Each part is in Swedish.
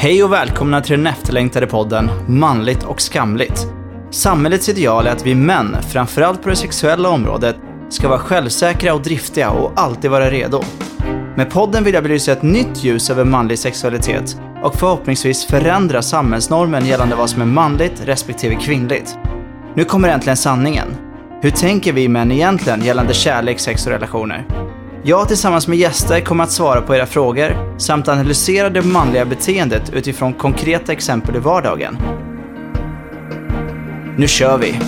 Hej och välkomna till den efterlängtade podden Manligt och skamligt. Samhällets ideal är att vi män, framförallt på det sexuella området, ska vara självsäkra och driftiga och alltid vara redo. Med podden vill jag belysa ett nytt ljus över manlig sexualitet och förhoppningsvis förändra samhällsnormen gällande vad som är manligt respektive kvinnligt. Nu kommer äntligen sanningen. Hur tänker vi män egentligen gällande kärlek, sex och relationer? Jag tillsammans med gäster kommer att svara på era frågor samt analysera det manliga beteendet utifrån konkreta exempel i vardagen. Nu kör vi!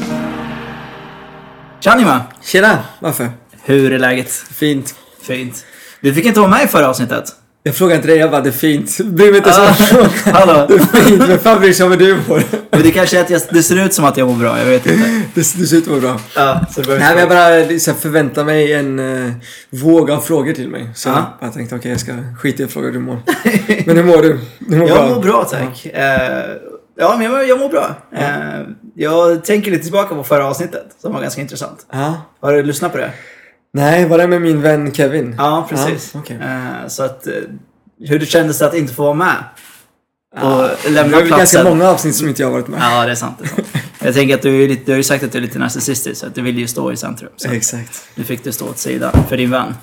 Tja Nima! Tjena! Varför? Hur är läget? Fint. Fint. Du fick inte vara med i förra avsnittet. Jag frågade inte dig, jag bara, det är fint. Bryr mig inte så hallå. Det är fint, men fan bryr sig om vad du får. Men det kanske är att det ser ut som att jag mår bra, jag vet inte. Det ser ut att må bra. Så det nej, men jag bara så här, förväntar mig en våg av frågor till mig. Så jag tänkte, okej, jag ska skita i frågor du mår. Men hur mår du? Jag mår bra, tack. Ja, men jag mår bra. Jag tänker lite tillbaka på förra avsnittet, som var ganska intressant. Har du lyssnat på det? Nej, var det med min vän Kevin? Ja, precis. Okay. Så att hur det kändes att inte få vara med. Och lämna platsen. Det är ganska många avsnitt som inte jag har varit med. Ja, det är sant. Det är sant. Jag tänker att du har ju sagt att du är lite narcissistisk. Så att du vill ju stå i centrum. Så exakt. Nu fick du stå åt sidan för din vän.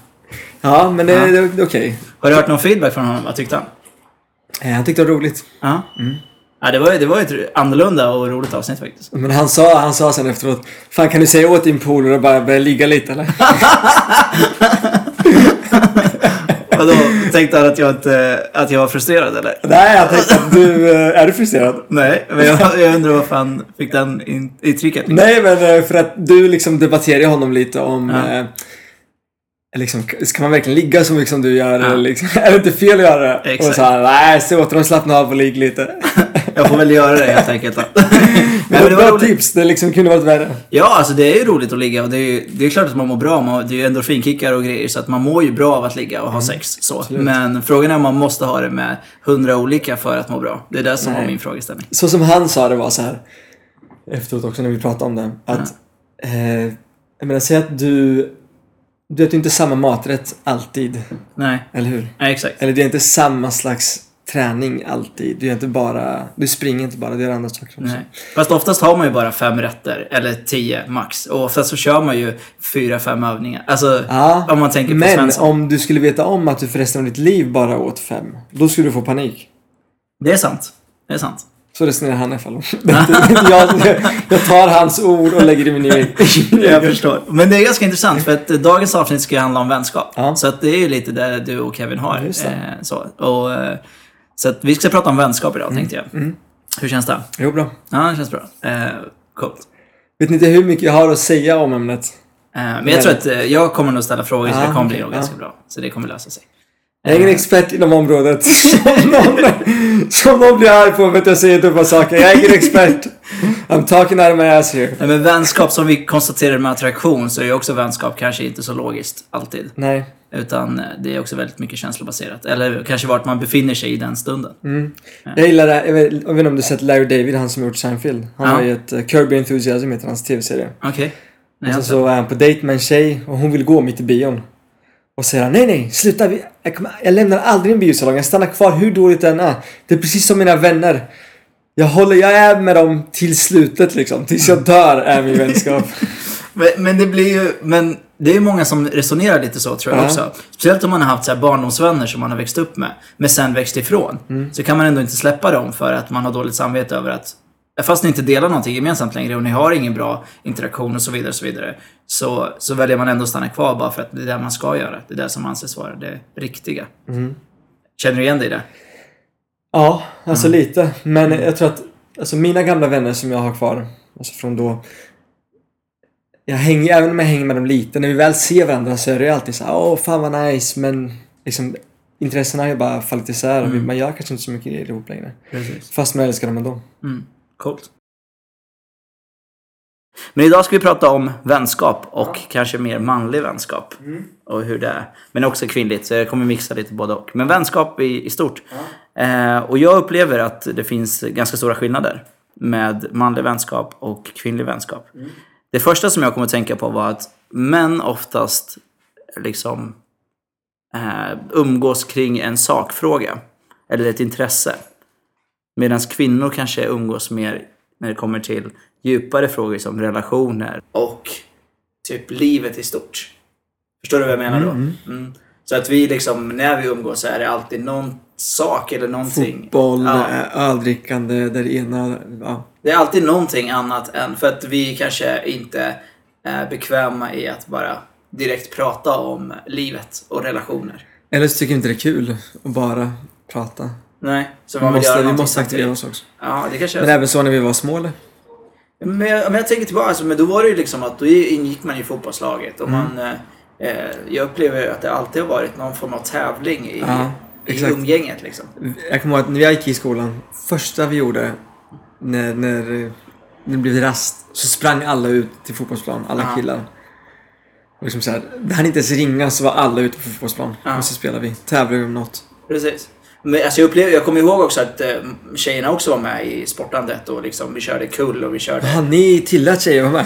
Ja, men det är okej. Okay. Har du hört någon feedback från honom? Vad tyckte han? Han tyckte det var roligt. Ja. Mm. Ja, det var ett annorlunda och roligt avsnitt faktiskt. Men han sa sen efteråt, fan kan du säga åt din polare och bara börja ligga lite eller? Vadå, tänkte han att jag var frustrerad eller? Nej, jag tänkte att är du frustrerad? Nej, men jag undrar vad fan fick den i trycket. Nej, men för att du liksom debatterade honom lite om... Ja. Liksom, ska man verkligen ligga så mycket som du gör? Ja. Liksom, är det inte fel att göra det? Exakt. Och så här, nej, så åt dem slappna av och ligg lite. Jag får väl göra det helt enkelt. Men det var bra tips, det liksom kunde varit värre. Ja, alltså det är ju roligt att ligga. Och det är klart att man mår bra, det är ju endorfinkickar och grejer. Så att man mår ju bra av att ligga och ha sex så. Men frågan är om man måste ha det med 100 olika för att må bra. Det är det som var min frågeställning. Så som han sa, det var så här efteråt också när vi pratade om det, att jag menar, säg att du äter inte samma maträtt alltid. Nej. Eller hur? Nej, exakt. Eller det är inte samma slags träning alltid. Du springer inte bara, det är andra saker också. Nej. Fast oftast har man ju bara 5 rätter eller 10 max. Och oftast så kör man ju 4-5 övningar. Alltså, om man tänker på svenska. Men om du skulle veta om att du för resten av ditt liv bara åt 5, då skulle du få panik. Det är sant. Det är sant. Så resonerar han i alla fall. Jag tar hans ord och lägger det i min egen. Jag förstår. Men det är ganska intressant för att dagens avsnitt ska handla om vänskap. Ja. Så att det är ju lite där du och Kevin har. Så att vi ska prata om vänskap idag, tänkte jag. Mm. Hur känns det? Jo, bra. Ja, det känns bra. Coolt. Vet ni inte hur mycket jag har att säga om ämnet? Men jag tror att jag kommer nog ställa frågor så det kommer bli ganska bra. Så det kommer lösa sig. Jag är ingen expert inom området. Som någon blir arg på för att jag säger dumma saker. Jag är ingen expert. I'm talking out of my ass here. Nej, men vänskap som vi konstaterar med attraktion, så är ju också vänskap kanske inte så logiskt alltid. Nej. Utan det är också väldigt mycket känslobaserat. Eller kanske vart man befinner sig i den stunden. Mm. Jag gillar det. Jag vet inte om du sett Larry David, han som gjort Seinfeld. Han har ju ett Curb Your Enthusiasm, heter hans tv-serie. Okej. Okay. Och så är han på dejt med en tjej och hon vill gå mitt i bion. Och säger han, nej, sluta, jag lämnar aldrig en biosalong, jag stannar kvar hur dåligt den är. Det är precis som mina vänner. Jag är med dem till slutet liksom, tills jag dör är min vänskap. Men det är ju många som resonerar lite så, tror jag också. Speciellt om man har haft så här barndomsvänner som man har växt upp med, men sen växt ifrån. Så kan man ändå inte släppa dem för att man har dåligt samvete över att, fast ni inte delar någonting gemensamt längre och ni har ingen bra interaktion och så vidare så väljer man ändå att stanna kvar bara för att det är det man ska göra. Det är det som anses vara det riktiga. Mm. Känner du igen dig i det? Ja, alltså lite. Men jag tror att alltså, mina gamla vänner som jag har kvar alltså från då, även om jag hänger med dem lite, när vi väl ser varandra så är det alltid så här, fan vad nice, men liksom intressena har ju bara fallit isär och man gör kanske inte så mycket ihop längre. Precis. Fast man älskar dem ändå. Mm. Coolt. Men idag ska vi prata om vänskap och kanske mer manlig vänskap och hur det är. Men också kvinnligt, så jag kommer mixa lite både och. Men vänskap i stort. Och jag upplever att det finns ganska stora skillnader med manlig vänskap och kvinnlig vänskap. Det första som jag kommer att tänka på var att män oftast liksom umgås kring en sakfråga eller ett intresse. Medan kvinnor kanske umgås mer när det kommer till djupare frågor som relationer. Och typ livet i stort. Förstår du vad jag menar då? Mm. Så att vi liksom, när vi umgås så är det alltid någon sak eller någonting. Fotboll, öldrickande, där ena... Ja. Det är alltid någonting annat än... För att vi kanske inte är bekväma i att bara direkt prata om livet och relationer. Eller så tycker inte det är kul att bara prata. Nej, så man måste, vi måste aktivera oss också. Ja, det kanske är så. Men även så när vi var små, eller? Men jag tänker tillbaka, alltså, men då var det ju liksom att då ingick man i fotbollslaget. Och jag upplever att det alltid har varit någon form av tävling i umgänget liksom. Jag kommer ihåg att när jag gick i skolan, första vi gjorde när det blev rast, så sprang alla ut till fotbollsplan, alla killar. Och liksom så här, det hann inte ens ringa, så var alla ute på fotbollsplan. Och så spelade vi, tävlade om något. Precis. Men alltså jag kommer ihåg också att tjejerna också var med i sportandet. Och liksom, vi körde kull och vi körde... Ja, ni tillät tjejer var med.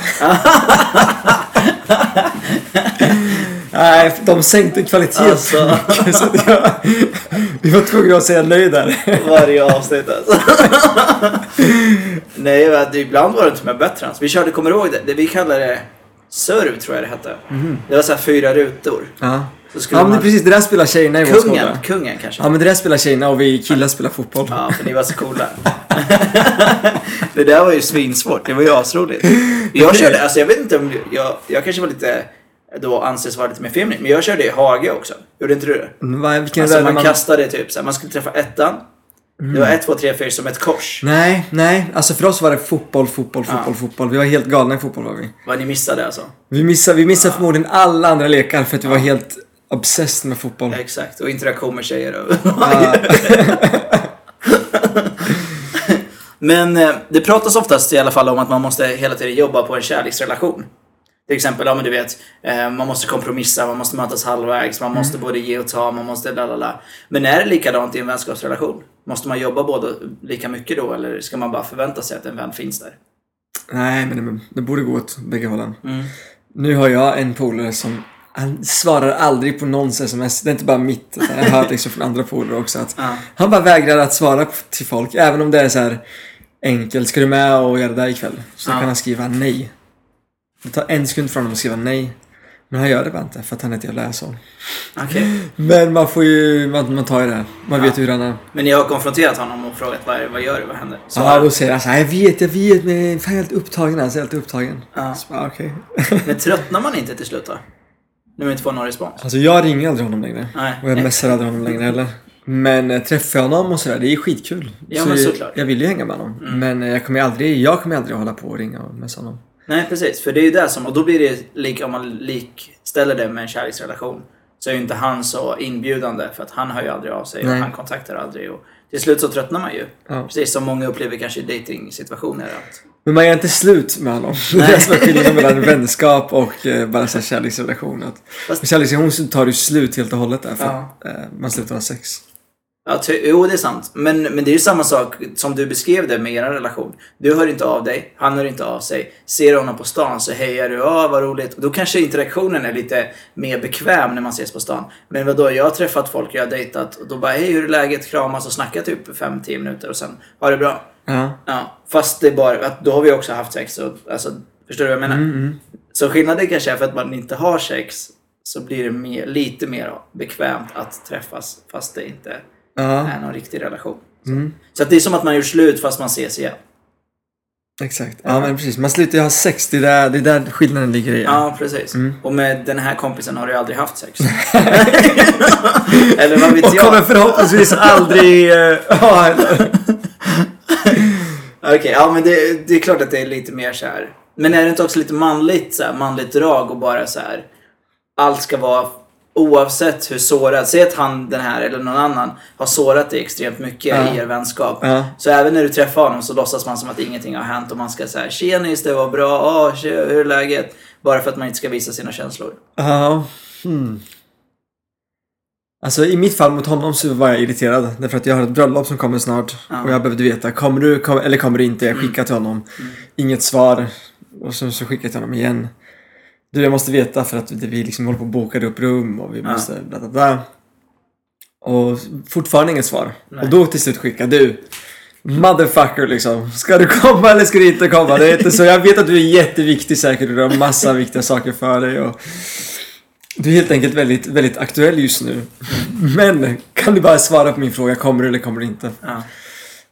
Nej, de sänkte kvaliteten alltså. Så vi var tvungna att säga nej där. Varje avsnitt alltså. Nej, ibland var det inte med bättre. Vi körde, kommer ihåg det, vi kallade det serv, tror jag det hette. Det var så här 4 rutor. Ja, men precis, det där spelar tjejerna i vår skola. Kungen kanske. Ja, men det där spelar tjejerna och vi killar spelar fotboll. Ja, för ni var så coola. Det där var ju svinsvårt, det var ju asroligt. Jag körde, alltså jag vet inte om jag kanske var lite... Då anses vara lite mer feminint. Men jag körde i Hage också. Gjorde inte du det? Alltså man kastade typ såhär. Man skulle träffa ettan. Det var 1, 2, 3, 4 som ett kors. Nej. Alltså för oss var det fotboll. Vi var helt galna i fotboll var vi. Vad ni missade alltså? Vi missade förmodligen alla andra lekar. För att vi var helt obsessed med fotboll. Exakt. Och interaktion med tjejer. Men det pratas oftast i alla fall om att man måste hela tiden jobba på en kärleksrelation. Till exempel, ja men du vet, man måste kompromissa, man måste mötas halvvägs, man måste både ge och ta, man måste lalala. Men är det likadant i en vänskapsrelation? Måste man jobba både lika mycket då, eller ska man bara förvänta sig att en vän finns där? Nej, men det borde gå åt bägge hållen. Nu har jag en polare som svarar aldrig på någons sms. Det är inte bara mitt, jag har hört liksom från andra polare också att han bara vägrar att svara till folk. Även om det är så här enkelt, ska du med och göra det där ikväll? Så kan han skriva nej. Det tar en sekund från honom att skriva nej. Men han gör det bara inte för att han inte är läsare. Okej. Men man får ju... Man tar ju det här. Man vet hur han är. Men jag har konfronterat honom och frågat vad gör du? Vad händer? Så ja, då säger han så här, jag vet. Men fan, jag är helt upptagen. Han är helt upptagen. Så okej. Men tröttnar man inte till slut då? När man inte får någon respons? Alltså jag ringer aldrig honom längre. Nej. Och jag messar aldrig honom längre heller. Men träffar honom och sådär, det är skitkul. Ja, så men såklart. Jag vill ju hänga med honom. Men jag kommer aldrig hålla på och ringa och messa honom. Nej, precis. För det är ju det som... Och då blir det... om man likställer det med en kärleksrelation, så är ju inte han så inbjudande. För att han hör ju aldrig av sig. Och han kontaktar aldrig. Och till slut så tröttnar man ju. Ja. Precis som många upplever kanske i dejtingsituationer. Men man är inte slut med honom. Nej. Det är som är skillnaden mellan vänskap och bara så här kärleksrelation. Fast... Kärleksrelation så tar du slut helt och hållet där. För att man slutar ha sex. Ja, jo, det är sant. Men det är ju samma sak som du beskrev det med er relation. Du hör inte av dig, han hör inte av sig. Ser honom på stan så hejar du, vad roligt. Då kanske interaktionen är lite mer bekväm när man ses på stan. Men vadå, jag har träffat folk, jag har dejtat. Och då bara, hej, hur är läget? Kramas och snackar typ 5-10 minuter och sen, det bra. Ja, fast det är bara, då har vi också haft sex. Och, alltså, förstår du vad jag menar? Så skillnaden kanske är för att man inte har sex, så blir det lite mer bekvämt att träffas fast det inte... är någon riktig relation. Så att det är som att man gör slut fast man ses igen. Exakt. Ja, men precis. Man slutar ju ha sex. Det är där skillnaden ligger i. Ja, precis. Och med den här kompisen har du aldrig haft sex. Eller vad vet och jag. Och kommer förhoppningsvis aldrig... Okej, ja men det är klart att det är lite mer så här. Men är det inte också lite manligt drag och bara så här... Allt ska vara... Oavsett hur sårad, säg att han, den här eller någon annan har sårat dig extremt mycket i er vänskap. Så även när du träffar honom så låtsas man som att ingenting har hänt. Och man ska säga, tjenis, det var bra, hur är läget? Bara för att man inte ska visa sina känslor. Alltså i mitt fall mot honom så var jag irriterad. Därför att jag har ett bröllop som kommer snart. Och jag behövde veta, kommer du inte? Jag skickar till honom inget svar. Och så skickar jag till honom igen. Du, jag måste veta för att vi liksom håller på att boka upp rum och vi måste Och fortfarande inget svar. Nej. Och då till slut skickar du. motherfucker liksom. Ska du komma eller ska du inte komma? Det är inte så. Jag vet att du är jätteviktig säkert. Du har massa viktiga saker för dig och du är helt enkelt väldigt, väldigt aktuell just nu. Men kan du bara svara på min fråga, kommer du eller kommer du inte? Ja.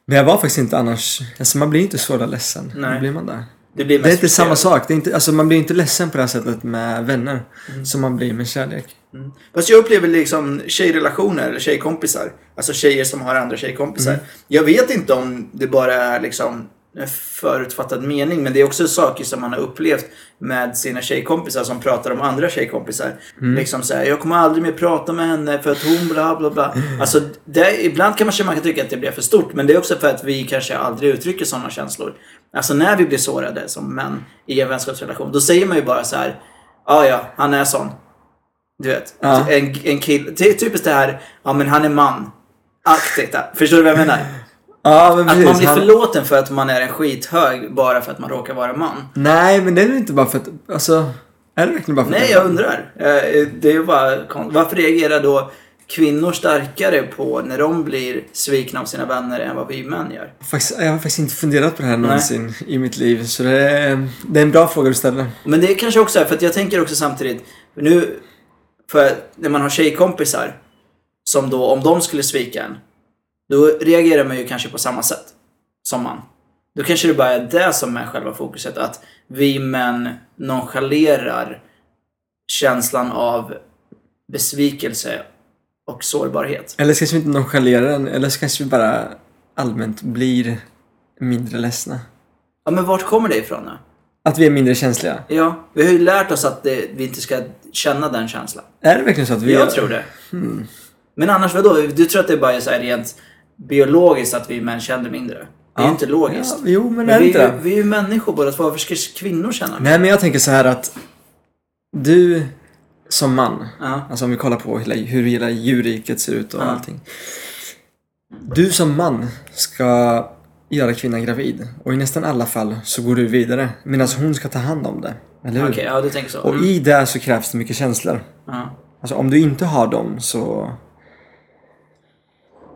Men jag var faktiskt inte annars. Alltså man blir inte så där ledsen. Nej. Då blir man där. Det är inte samma sak. Det är inte, alltså man blir inte ledsen på det här sättet med vänner som man blir med kärlek. Mm. Fast jag upplever liksom tjejrelationer, tjejkompisar, alltså tjejer som har andra tjejkompisar. Mm. Jag vet inte om det bara är liksom förutfattad mening, men det är också saker som man har upplevt med sina tjejkompisar som pratar om andra tjejkompisar. Mm. Liksom så här, jag kommer aldrig mer prata med henne för att hon bla bla bla. Mm. Alltså det, ibland kan man tycka att det blir för stort, men det är också för att vi kanske aldrig uttrycker sådana känslor. Alltså när vi blir sårade som män i en vänskapsrelation, då säger man ju bara så här, ja, han är sån. Du vet, en kille, typiskt det här, ja men han är man. Aktigt, förstår du vad jag menar? Ja, men precis, att man blir förlåten för att man är en skithög bara för att man råkar vara man. Nej, men det är väl inte bara för att, alltså, är det verkligen bara för att... Nej, jag undrar. Det är ju bara, varför reagerar då kvinnor starkare på när de blir svikna av sina vänner än vad vi män gör? Jag har faktiskt inte funderat på det här någonsin i mitt liv, så det är en bra fråga du ställer. Men det är kanske också, för att jag tänker också samtidigt, nu... För när man har tjejkompisar som då, om de skulle svika en, då reagerar man ju kanske på samma sätt som man. Då kanske det bara är det som är själva fokuset, att vi män nonchalerar känslan av besvikelse och sårbarhet. Eller så kanske vi inte nonchalerar den, eller så kanske vi bara allmänt blir mindre ledsna. Ja, men vart kommer det ifrån då? Att vi är mindre känsliga. Ja, vi har ju lärt oss att vi inte ska känna den känslan. Är det verkligen så att vi... Jag tror det. Hmm. Men annars vadå? Du tror att det bara är så här rent biologiskt att vi män känner mindre. Det är ju inte logiskt. Ja, jo, men är vi, inte. Vi är ju människor båda två. Varför ska kvinnor känna det? Nej, men jag tänker så här att du som man, alltså om vi kollar på hur hela djurriket ser ut och allting. Du som man ska... göra kvinnan gravid. Och i nästan alla fall så går du vidare. Medan hon ska ta hand om det. Eller hur? Okay, ja, du tänker så. Och i det så krävs det mycket känslor. Alltså om du inte har dem så...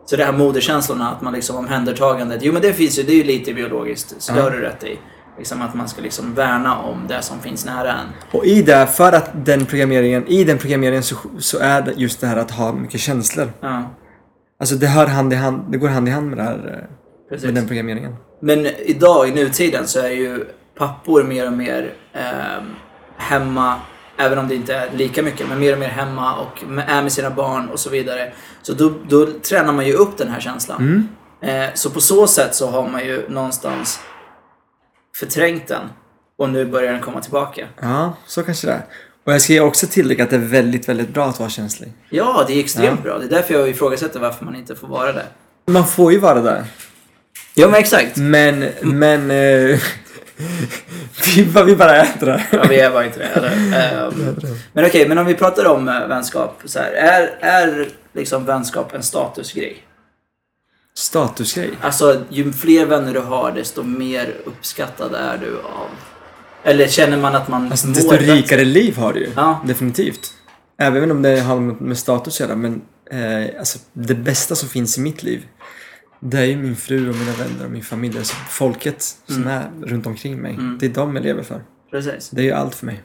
Så det här moderkänslorna, att man liksom omhändertagandet. Jo men det finns ju, det är ju lite biologiskt. Så har du rätt i. Liksom att man ska liksom värna om det som finns nära en. Och i det, för att den programmeringen så är det just det här att ha mycket känslor. Alltså det hör hand i hand. Det går hand i hand med det här... Precis. Med den programmeringen. Men idag, i nutiden, så är ju pappor mer och mer hemma, även om det inte är lika mycket, men mer och mer hemma och är med sina barn och så vidare. Så då tränar man ju upp den här känslan. Så på så sätt så har man ju någonstans förträngt den och nu börjar den komma tillbaka. Ja, så kanske det är. Och jag ska också tillägga att det är väldigt, väldigt bra att vara känslig. Ja, det är extremt bra. Det är därför jag ifrågasätter varför man inte får vara där. Man får ju vara där. Ja men exakt. Men vi bara äter det. Ja, vi är bara inte det. Men okej, men om vi pratar om vänskap så här, är liksom vänskap en statusgrej? Statusgrej? Alltså ju fler vänner du har desto mer uppskattad är du av. Eller känner man att man alltså, desto rikare liv har du ju. Ja. Definitivt. Även om det har med status att göra, men alltså, det bästa som finns i mitt liv, det är ju min fru och mina vänner och min familj. Alltså folket som är runt omkring mig. Det är de jag lever för. Precis. Det är ju allt för mig.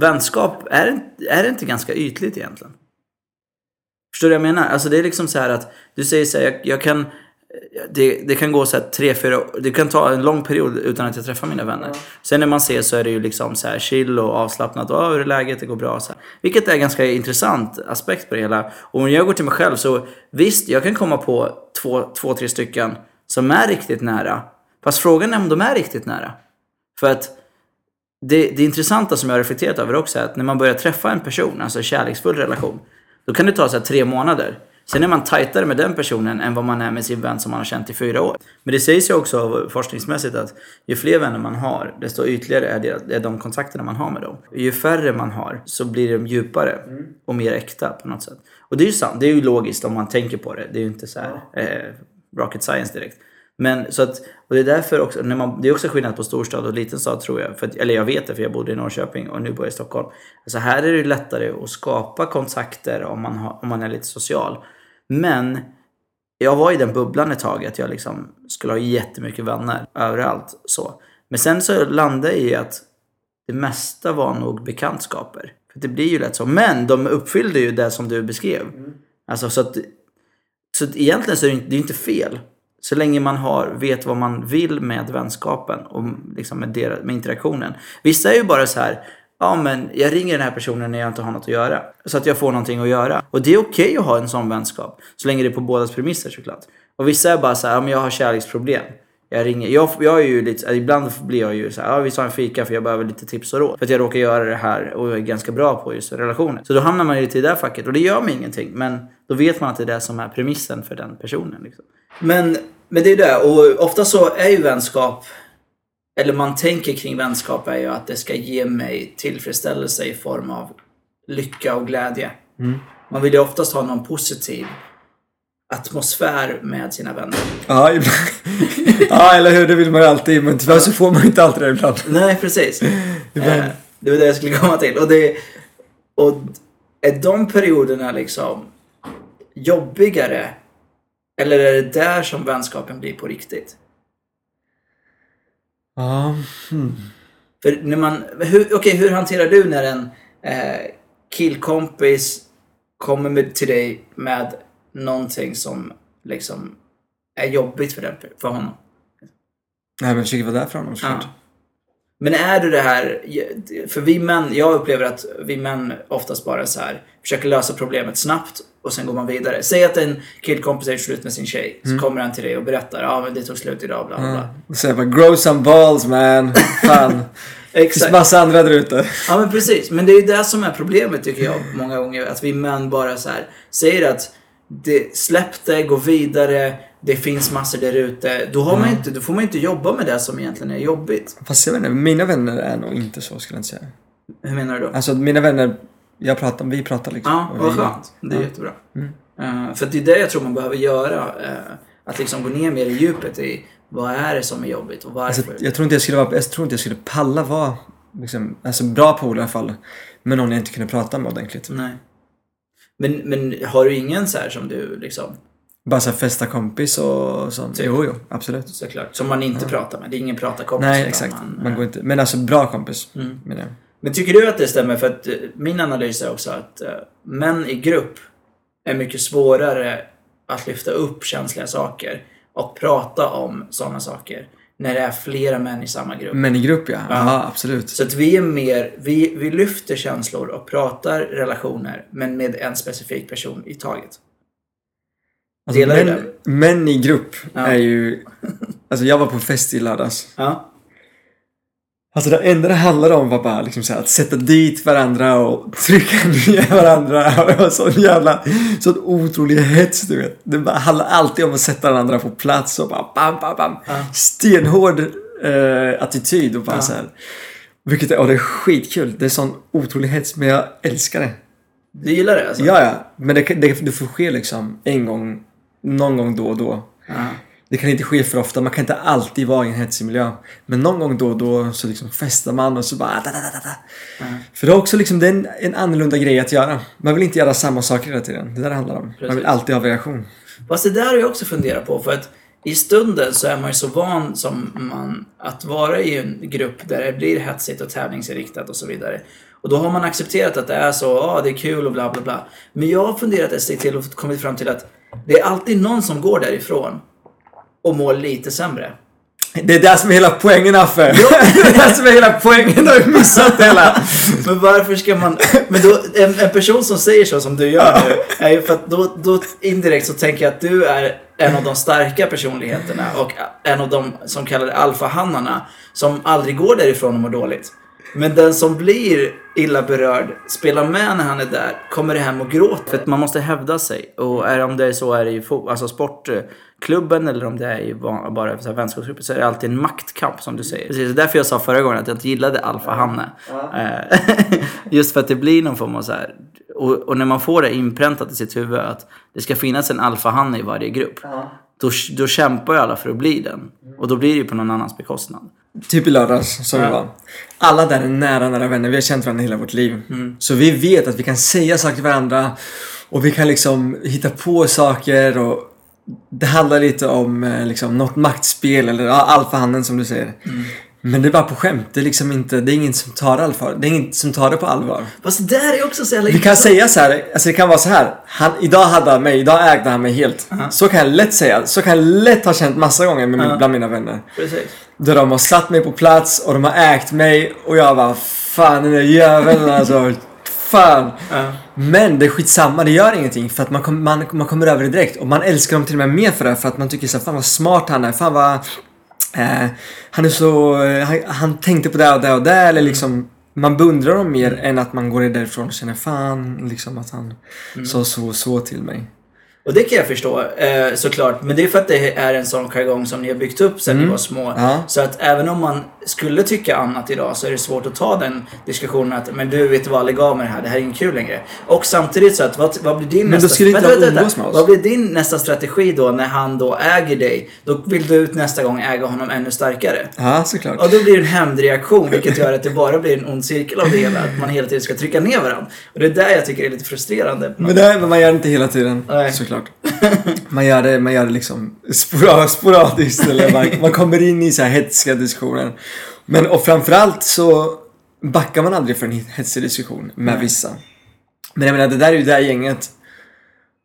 Vänskap, är det inte ganska ytligt egentligen? Förstår du vad jag menar? Alltså det är liksom så här att du säger så här, jag kan... Det kan gå så här 3-4 år. Det kan ta en lång period utan att jag träffar mina vänner. Sen när man ser så är det ju liksom så här chill och avslappnat. Och hur är läget? Det går bra. Så här. Vilket är en ganska intressant aspekt på det hela. Och om jag går till mig själv så visst, jag kan komma på 2-3 stycken som är riktigt nära. Fast frågan är om de är riktigt nära. För att det intressanta som jag har reflekterat över också är att när man börjar träffa en person, alltså en kärleksfull relation, då kan det ta så här 3 månader. Sen är man tajtare med den personen än vad man är med sin vän som man har känt i 4 år. Men det sägs ju också forskningsmässigt att ju fler vänner man har, desto ytligare är de kontakterna man har med dem. Ju färre man har så blir de djupare och mer äkta på något sätt. Och det är ju sant, det är ju logiskt om man tänker på det. Det är ju inte så här rocket science direkt. Men så att, och det är därför också, när man, det är också skillnad på storstad och liten stad tror jag. För att, eller jag vet det för jag bodde i Norrköping och nu bor jag i Stockholm. Alltså här är det lättare att skapa kontakter om man är lite social. Men jag var i den bubblan ett tag att jag liksom skulle ha jättemycket vänner överallt så. Men sen så landade jag i att det mesta var nog bekantskaper. För det blir ju lätt så. Men de uppfyllde ju det som du beskrev. Mm. Alltså så att egentligen så är det inte fel. Så länge man vet vad man vill med vänskapen och liksom med interaktionen. Vissa är ju bara så här, ja men jag ringer den här personen när jag inte har något att göra. Så att jag får någonting att göra. Och det är okej att ha en sån vänskap. Så länge det är på bådas premisser såklart. Och vissa är bara så här, ja men jag har kärleksproblem. Jag ringer, jag är ju lite, ibland blir jag ju så här, ja vi tar en fika för jag behöver lite tips och råd. För att jag råkar göra det här och jag är ganska bra på just relationer. Så då hamnar man ju lite i det där facket och det gör mig ingenting. Men då vet man att det är det som är premissen för den personen liksom. Men det är ju det, och ofta så är ju vänskap, eller man tänker kring vänskap är ju att det ska ge mig tillfredsställelse i form av lycka och glädje. Mm. Man vill ju oftast ha någon positiv atmosfär med sina vänner. Ja, ja, eller hur, det vill man ju alltid, men tyvärr så får man inte alltid det ibland. Nej, precis. Det var det jag skulle komma till. Och är de perioderna liksom jobbigare? Eller är det där som vänskapen blir på riktigt? Ja. För när man... Hur hanterar du när en killkompis kommer till dig med någonting som liksom är jobbigt för honom? Nej, men jag försöker vara där för honom. Ja. Men är du det här... För vi män... Jag upplever att vi män oftast bara så här... Försöker lösa problemet snabbt och sen går man vidare. Säg att en killkompis är slut med sin tjej. Så kommer han till dig och berättar. Ja, men det tog slut idag, bla bla bla. Och säger bara, grow some balls, man. Fan. Exakt. Det finns massa andra där ute. Ja, men precis. Men det är ju det som är problemet tycker jag många gånger. Att vi män bara så här säger att släpp det, gå vidare. Det finns massor där ute. Då får man inte jobba med det som egentligen är jobbigt. Fast jag vet inte, mina vänner är nog inte så, skulle jag inte säga. Hur menar du då? Alltså mina vänner... vi pratar liksom. Ja, vad skönt. Det är jättebra. Mm. För det är det jag tror man behöver göra. Att liksom gå ner mer i djupet i vad är det som är jobbigt och varför. Alltså, jag tror inte jag skulle palla vara liksom, alltså, bra på i alla fall. Men någon jag inte kunde prata med ordentligt. Nej. Men har du ingen så här som du liksom... Bara så här festa kompis och sånt. Typ. Jo, absolut. Såklart. Som man inte pratar med. Det är ingen pratakompis. Nej, exakt. Man går inte... Men alltså bra kompis, menar jag. Men tycker du att det stämmer? För att min analys är också att män i grupp är mycket svårare att lyfta upp känsliga saker och prata om sådana saker när det är flera män i samma grupp. Män i grupp, ja. Ja, absolut. Så att vi är mer, vi lyfter känslor och pratar relationer men med en specifik person i taget. Alltså, män i grupp är ju... Alltså jag var på en fest i lördags. Ja. Alltså det enda det handlade om var bara liksom så här, att sätta dit varandra och trycka ner varandra. Det var sån otrolig hets, du vet. Det bara handlade alltid om att sätta varandra på plats och bara bam, bam, bam. Ja. Stenhård attityd och bara så här. Vilket är, det är skitkul. Det är sån otrolig hets, men jag älskar det. Du gillar det alltså? Ja. Men det får ske liksom en gång, någon gång då och då. Ja. Det kan inte ske för ofta. Man kan inte alltid vara i en hetsig miljö. Men någon gång då och då så liksom festar man och så bara... För det är också liksom, det är en annorlunda grej att göra. Man vill inte göra samma saker hela tiden. Det där handlar om. Precis. Man vill alltid ha variation. Fast det där har jag också funderat på. För att i stunden så är man ju så van som man att vara i en grupp där det blir hetsigt och tävlingsinriktat och så vidare. Och då har man accepterat att det är så, det är kul och bla bla bla. Men jag har funderat ett steg till och kommit fram till att det är alltid någon som går därifrån och mår lite sämre. Det är det som är hela poängen, Affe. Det är det som är hela poängen. Har vi missat hela. Men varför ska man... Men då, en person som säger så som du gör nu, är ju för att då indirekt så tänker jag att du är en av de starka personligheterna och en av de som kallar det alfahannarna som aldrig går därifrån och mår dåligt. Men den som blir illa berörd, spelar med när han är där, kommer hem och gråter. För att man måste hävda sig. Och om det är så är det ju alltså sportklubben eller om det är ju bara så här vänskapsgruppen, så är det alltid en maktkamp som du säger. Precis, det är därför jag sa förra gången att jag inte gillade alfahanne. Just för att det blir någon form av så här... Och när man får det inpräntat i sitt huvud att det ska finnas en alfahanne i varje grupp. då kämpar ju alla för att bli den. Och då blir det ju på någon annans bekostnad. Typ i lördags som vi var. Alla där är nära vänner. Vi har känt varandra hela vårt liv. Mm. Så vi vet att vi kan säga saker till varandra. Och vi kan liksom hitta på saker. Och det handlar lite om liksom något maktspel. Eller alfahanden som du säger. Mm. Men det är bara på skämt. Det är liksom inte, det är ingen som tar allvar. Det är ingen som tar det på allvar. Fast där är också så jävla intressant. Vi kan säga så här, alltså det kan vara så här. Idag ägde han mig helt. Uh-huh. Så kan jag lätt säga. Så kan jag lätt ha känt massa gånger med bland mina vänner. Precis. Där de har satt mig på plats och de har ägt mig och jag bara fan den där jäveln alltså. Fan. Men det är skitsamma, det gör ingenting. För att man kommer över det direkt. Och man älskar dem till och med mer för det. För att man tycker så här, fan vad smart han är. Fan vad han är så han tänkte på det och det och det. Eller liksom man beundrar dem mer än att man går därifrån och känner fan liksom att han sa så till mig. Och det kan jag förstå såklart. Men det är för att det är en sån jargong som ni har byggt upp sedan ni var små. Ja. Så att även om man skulle tycka annat idag så är det svårt att ta den diskussionen att men du vet vad, lägg av med det här är inte kul längre. Och samtidigt så att vad blir din nästa vad blir din nästa strategi då när han då äger dig? Då vill du ut nästa gång äga honom ännu starkare. Ja, såklart. Och då blir det en hämndreaktion vilket gör att det bara blir en ond cirkel av det hela att man hela tiden ska trycka ner varandra. Och det är där jag tycker är lite frustrerande. Men det är man gör inte hela tiden. Nej. Såklart. Man gör det liksom sporadiskt eller man kommer in i så här hetska diskussioner. Men och framförallt så backar man aldrig för en hetsig diskussion med vissa. Men jag menar det där är ju det här gänget.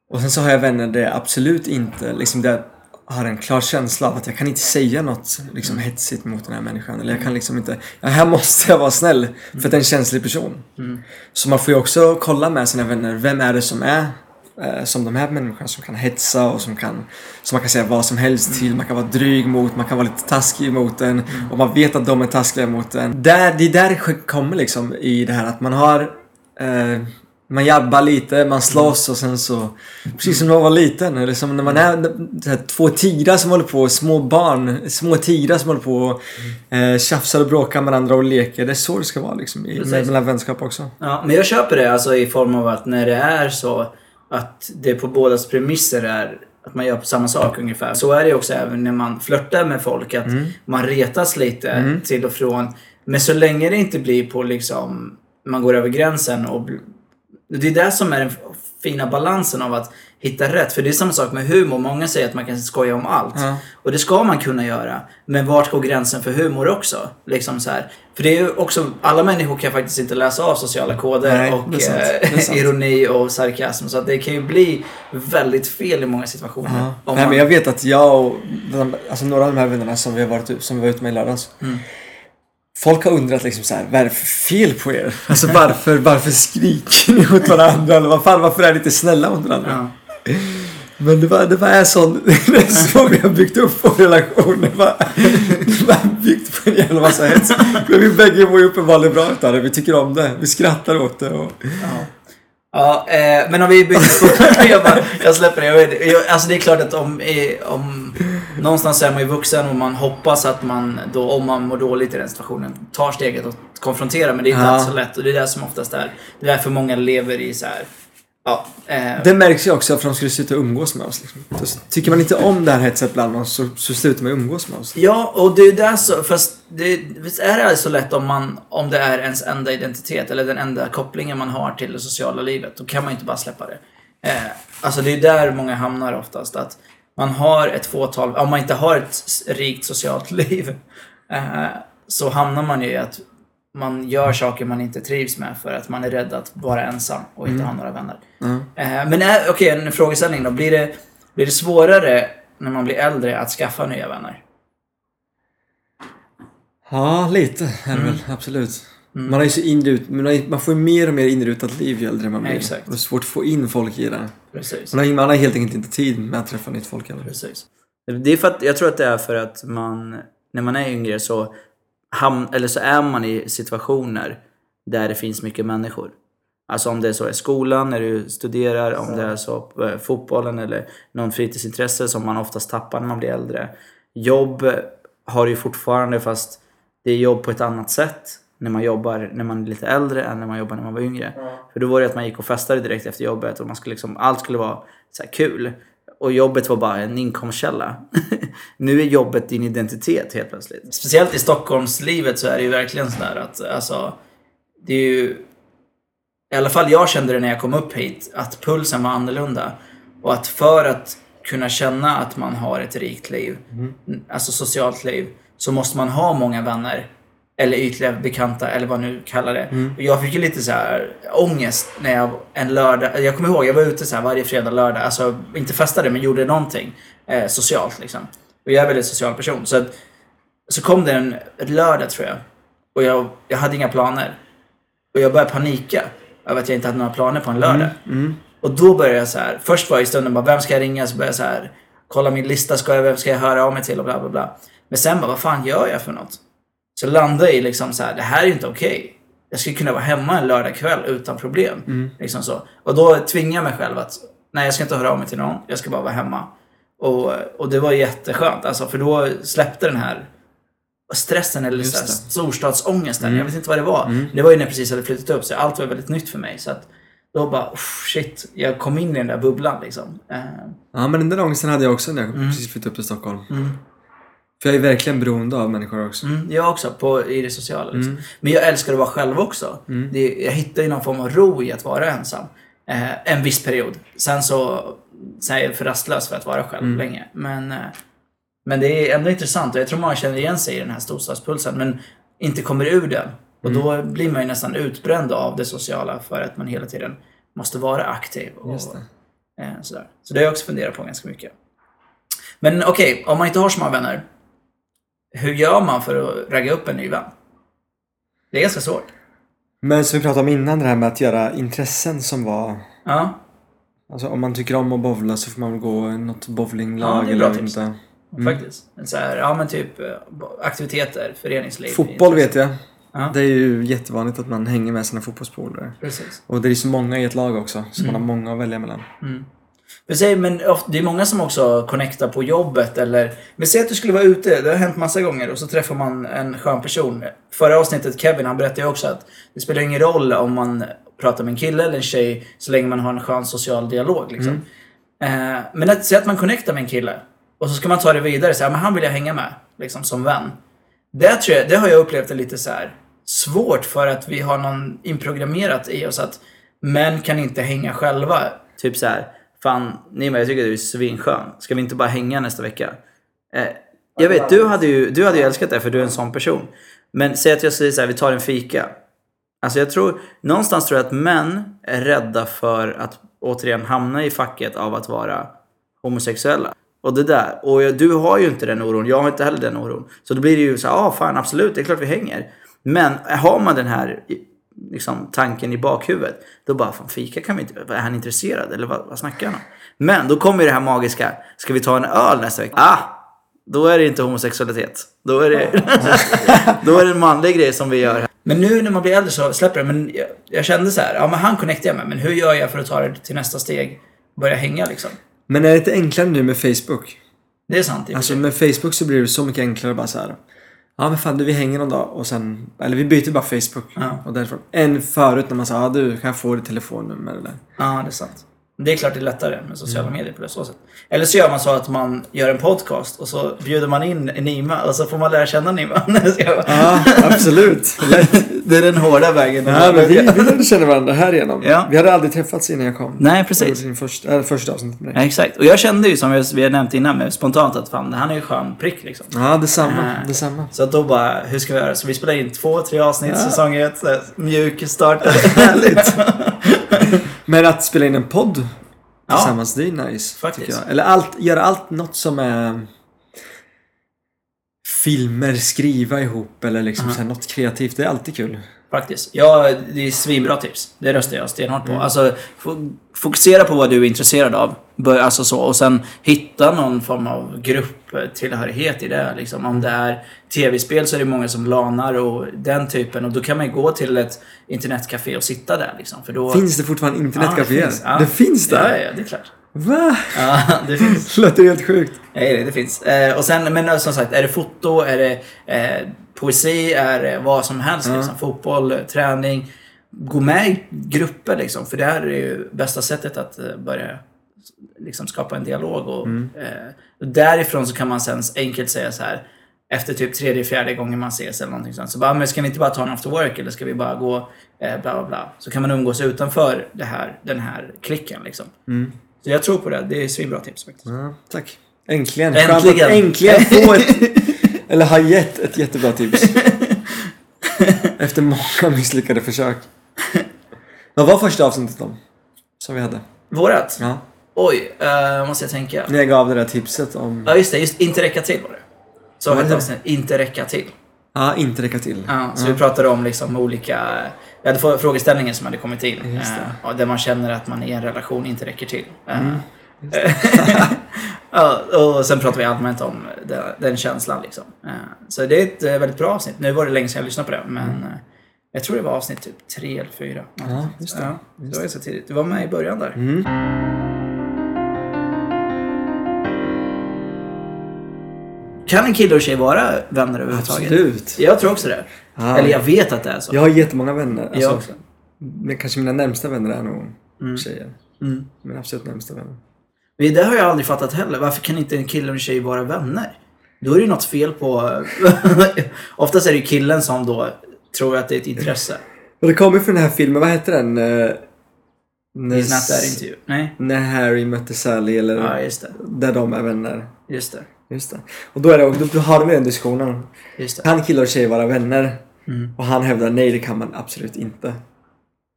Och sen så har jag vänner där absolut inte liksom där har en klar känsla av att jag kan inte säga något liksom hetsigt mot den här människan eller jag kan liksom inte, här måste jag vara snäll för att det är en känslig person. Så man får ju också kolla med sina vänner, vem är det som är som de här människorna som kan hetsa och som man kan säga vad som helst till, man kan vara dryg mot, man kan vara lite taskig mot den och man vet att de är taskiga mot den. Det är där det kommer liksom i det här att man har man jabbar lite, man slåss och sen så precis som när man var liten eller som när man är så här, två tigrar som håller på, små tigrar som håller på och tjafsar och bråkar med andra och leker. Det är så det ska vara liksom i mellan vänskap också. Ja, men jag köper det alltså i form av att när det är så att det på bådas premisser är att man gör på samma sak ungefär. Så är det också även när man flörtar med folk. Att man retas lite till och från. Men så länge det inte blir på liksom, man går över gränsen. Och det är det som är den fina balansen av att hitta rätt. För det är samma sak med humor. Många säger att man kan skoja om allt. Ja. Och det ska man kunna göra. Men vart går gränsen för humor också? Liksom så här. För det är ju också, alla människor kan faktiskt inte läsa av sociala koder. Nej, och ironi och sarkasm. Så att det kan ju bli väldigt fel i många situationer. Ja. Nej, men jag vet att jag och alltså några av de här vännerna som vi har varit ute med i lördags. Folk har undrat liksom så här, vad är det för fel på er? Alltså varför skriker ni åt varandra? Eller vad fan, varför är ni inte snälla mot varandra? Ja. Men det var en sån som vi har byggt upp vår relation. Det var byggt på en jävla massa hets. Men vi bägge mår ju uppenbarligen bra utav det. Vi tycker om det, vi skrattar åt det och... men om vi bygger på jag släpper det alltså det är klart att om någonstans är man ju vuxen och man hoppas att man då, om man mår dåligt i den situationen, tar steget och konfronterar. Men det är inte alls så lätt och det är det som oftast är. Det är därför många lever i så här. Det märks ju också för de skulle sluta umgås med oss liksom. Tycker man inte om det här hetset bland oss så slutar man umgås med oss. Ja, och det är där så, fast det är det så lätt om det är ens enda identitet eller den enda kopplingen man har till det sociala livet. Då kan man inte bara släppa det. Alltså det är där många hamnar oftast, att man har ett fåtal, om man inte har ett rikt socialt liv så hamnar man ju i att man gör saker man inte trivs med för att man är rädd att vara ensam och inte ha några vänner. Men okej, en frågeställning då. Blir det svårare när man blir äldre att skaffa nya vänner? Ja, lite. Absolut. Man har ju så man får mer och mer inrutat liv ju äldre man blir. Exakt. Det är svårt att få in folk i det. Precis. Man har helt enkelt inte tid med att träffa nytt folk. Eller? Precis. Det är för att, jag tror att det är för att man, när man är yngre så eller så är man i situationer där det finns mycket människor. Alltså om det är så i skolan, när du studerar, om det är så fotbollen eller någon fritidsintresse som man oftast tappar när man blir äldre. Jobb har ju fortfarande, fast det är jobb på ett annat sätt när man jobbar när man är lite äldre än när man jobbar när man var yngre. För då var det att man gick och festade direkt efter jobbet och man skulle liksom, allt skulle vara så här kul. Och jobbet var bara en inkomstkälla. Nu är jobbet din identitet helt plötsligt. Speciellt i Stockholmslivet så är det ju verkligen sådär att alltså, det är ju, i alla fall jag kände det när jag kom upp hit, att pulsen var annorlunda. Och att för att kunna känna att man har ett rikt liv, alltså socialt liv, så måste man ha många vänner. Eller ytliga bekanta, eller vad nu kallar det. Och jag fick ju lite så här ångest när jag en lördag... Jag kommer ihåg, jag var ute så här varje fredag, lördag. Alltså, inte festade, men gjorde någonting socialt liksom. Och jag är en väldigt social person. Så, så kom det en lördag, tror jag. Och jag hade inga planer. Och jag började panika över att jag inte hade några planer på en lördag. Och då började jag så här... Först var jag i stunden bara, vem ska jag ringa? Så började jag så här, kolla min lista, vem ska jag höra av mig till? Och bla bla bla. Men sen bara, vad fan gör jag för något? Så landade i liksom så här, det här är ju inte okej. Jag skulle kunna vara hemma en lördag kväll utan problem. Liksom så. Och då tvingade jag mig själv att, nej, jag ska inte höra av mig till någon. Jag ska bara vara hemma. Och det var jätteskönt. Alltså, för då släppte den här stressen eller så här, storstadsångesten. Jag vet inte vad det var. Det var ju när jag precis hade flyttat upp. Så allt var väldigt nytt för mig. Så att då bara, shit. Jag kom in i den där bubblan liksom. Ja, men den där ångesten hade jag också när jag precis flyttade upp till Stockholm. För jag är verkligen beroende av människor också. Jag också, i det sociala. Liksom. Men jag älskar att vara själv också. Jag hittar ju någon form av ro i att vara ensam. En viss period. Sen är jag för rastlös för att vara själv länge. Men det är ändå intressant. Och jag tror man känner igen sig i den här storstadspulsen. Men inte kommer ur den. Och då blir man ju nästan utbränd av det sociala. För att man hela tiden måste vara aktiv. Och, sådär. Så det har jag också funderat på ganska mycket. Men okej, om man inte har så många vänner... Hur gör man för att ragga upp en ny vän? Det är ganska svårt. Men som vi pratade om innan, det här med att göra intressen som var... Ja. Alltså om man tycker om att bowla så får man gå i något bowlinglag eller inte. Faktiskt. Så här, ja men typ aktiviteter, föreningsliv. Fotboll vet jag. Ja. Det är ju jättevanligt att man hänger med sina fotbollspolare. Precis. Och det är så många i ett lag också, så man har många att välja mellan. Precis, men det är många som också connectar på jobbet eller... Men säg att du skulle vara ute, det har hänt massa gånger och så träffar man en skön person. Förra avsnittet Kevin, han berättade ju också att det spelar ingen roll om man pratar med en kille eller en tjej så länge man har en skön social dialog liksom. Men att säga att man connectar med en kille och så ska man ta det vidare så här, men han vill jag hänga med liksom som vän. Det har jag upplevt är lite så här svårt för att vi har någon inprogrammerat i oss att män kan inte hänga själva. Typ så här. Fan, Nima, jag tycker att du är svinskön. Ska vi inte bara hänga nästa vecka? Jag vet, du hade ju älskat det för du är en sån person. Men säg att jag säger så här, vi tar en fika. Alltså någonstans tror jag att män är rädda för att återigen hamna i facket av att vara homosexuella. Och det där. Och du har ju inte den oron, jag har inte heller den oron. Så då blir det ju så här, fan absolut, det är klart vi hänger. Men har man den här... liksom tanken i bakhuvudet då bara, fan fika kan vi inte, är han intresserad eller vad snackar han om? Men då kommer ju det här magiska, ska vi ta en öl nästa vecka? Då är det inte homosexualitet, då är det då är det en manlig grej som vi gör här. Men nu när man blir äldre så släpper det, men jag kände så här, men han connectar jag med, men hur gör jag för att ta det till nästa steg, börja hänga liksom? Men är det inte enklare nu med Facebook? Det är sant. Alltså med Facebook så blir det så mycket enklare bara så här. Ja men fan, vi hänger någon dag och sen... Eller vi byter bara Facebook. Ja. Och därifrån. Än förut när man sa, du kan få ditt telefonnummer eller... Ja, det är sant. Det är klart det är lättare med sociala medier på det så sätt. Eller så gör man så att man gör en podcast och så bjuder man in Nima och så får man lära känna Nima. Ja, absolut. Det är den hårda vägen. Ja, men vi lärde känna varandra här igenom. Ja. Vi hade aldrig träffats innan jag kom. Nej, precis. Det första avsnittet med dig. Ja, exakt. Och jag kände ju som vi hade nämnt innan med spontant att fan, han är ju skön prick liksom. Ja, detsamma. Så då bara, hur ska vi göra? Så vi spelade in 2-3 avsnitt, säsong 1. Mjuk start. Härligt. Men att spela in en podd tillsammans, det är nice, faktiskt. Tycker jag. Eller göra något som är filmer, skriva ihop eller liksom så här, något kreativt, det är alltid kul. Faktiskt. Ja, det är svinbra tips. Det röstar jag stenhårt på. Alltså, fokusera på vad du är intresserad av. Alltså så, och sen hitta någon form av grupptillhörighet i det. Liksom. Om det är tv-spel så är det många som lanar och den typen. Och då kan man gå till ett internetcafé och sitta där. Liksom. För då... Finns det fortfarande internetcafé? Det finns där? Ja, det är klart. Va? Ja, det finns. Låter helt sjukt. Nej, det finns. Och sen, men som sagt, är det foto, är det poesi, är det vad som helst. Liksom. Fotboll, träning. Gå med i grupper, liksom, för det här är ju bästa sättet att börja liksom skapa en dialog. Och därifrån så kan man sen enkelt säga så här, efter typ 3:e, 4:e gången man ses eller någonting sånt. Så bara, men ska vi inte bara ta en after work eller ska vi bara gå bla bla bla. Så kan man umgås utanför det här, den här klicken liksom. Mm. Så jag tror på det, det är svinbra tips faktiskt. Ja, tack. Äntligen få ett, eller har gett ett jättebra tips. Efter många misslyckade försök. Vad var första avsnittet om? Som vi hade. Vårat? Ja. Oj, måste jag tänka. När jag gav det där tipset om... Ja just det, just inte räcka till var det. Så hette avsnittet inte räcka till. Ja, inte räcka till. Ja, så vi pratade om liksom olika... Jag hade frågeställningar som hade kommit in. Där man känner att man i en relation inte räcker till. Ja, och sen pratar vi allmänt om den känslan liksom. Så det är ett väldigt bra avsnitt. Nu var det länge sedan jag lyssnade på det, men jag tror det var avsnitt typ 3 eller 4. Ja, just det. Ja, det var ju så tidigt. Du var med i början där. Mm. Kan en kille och tjej vara vänner överhuvudtaget? Absolut. Jag tror också det. Ah. Eller jag vet att det är så. Jag har jättemånga vänner. Alltså, jag också. Men kanske mina närmsta vänner är nog tjejer. Mm. Mina absolut närmsta vänner. Men det har jag aldrig fattat heller. Varför kan inte en kille och en tjej vara vänner? Då är det ju något fel på... Oftast är det killen som då tror att det är ett intresse. Och det kommer från den här filmen. Vad heter den? Intervju. Nej. När Harry mötte Sally. Eller just det. Där de är vänner. Just det. Just det. Och då är det, då har vi den diskussionen. Han killar och tjej vara vänner. Mm. Och han hävdar nej, det kan man absolut inte.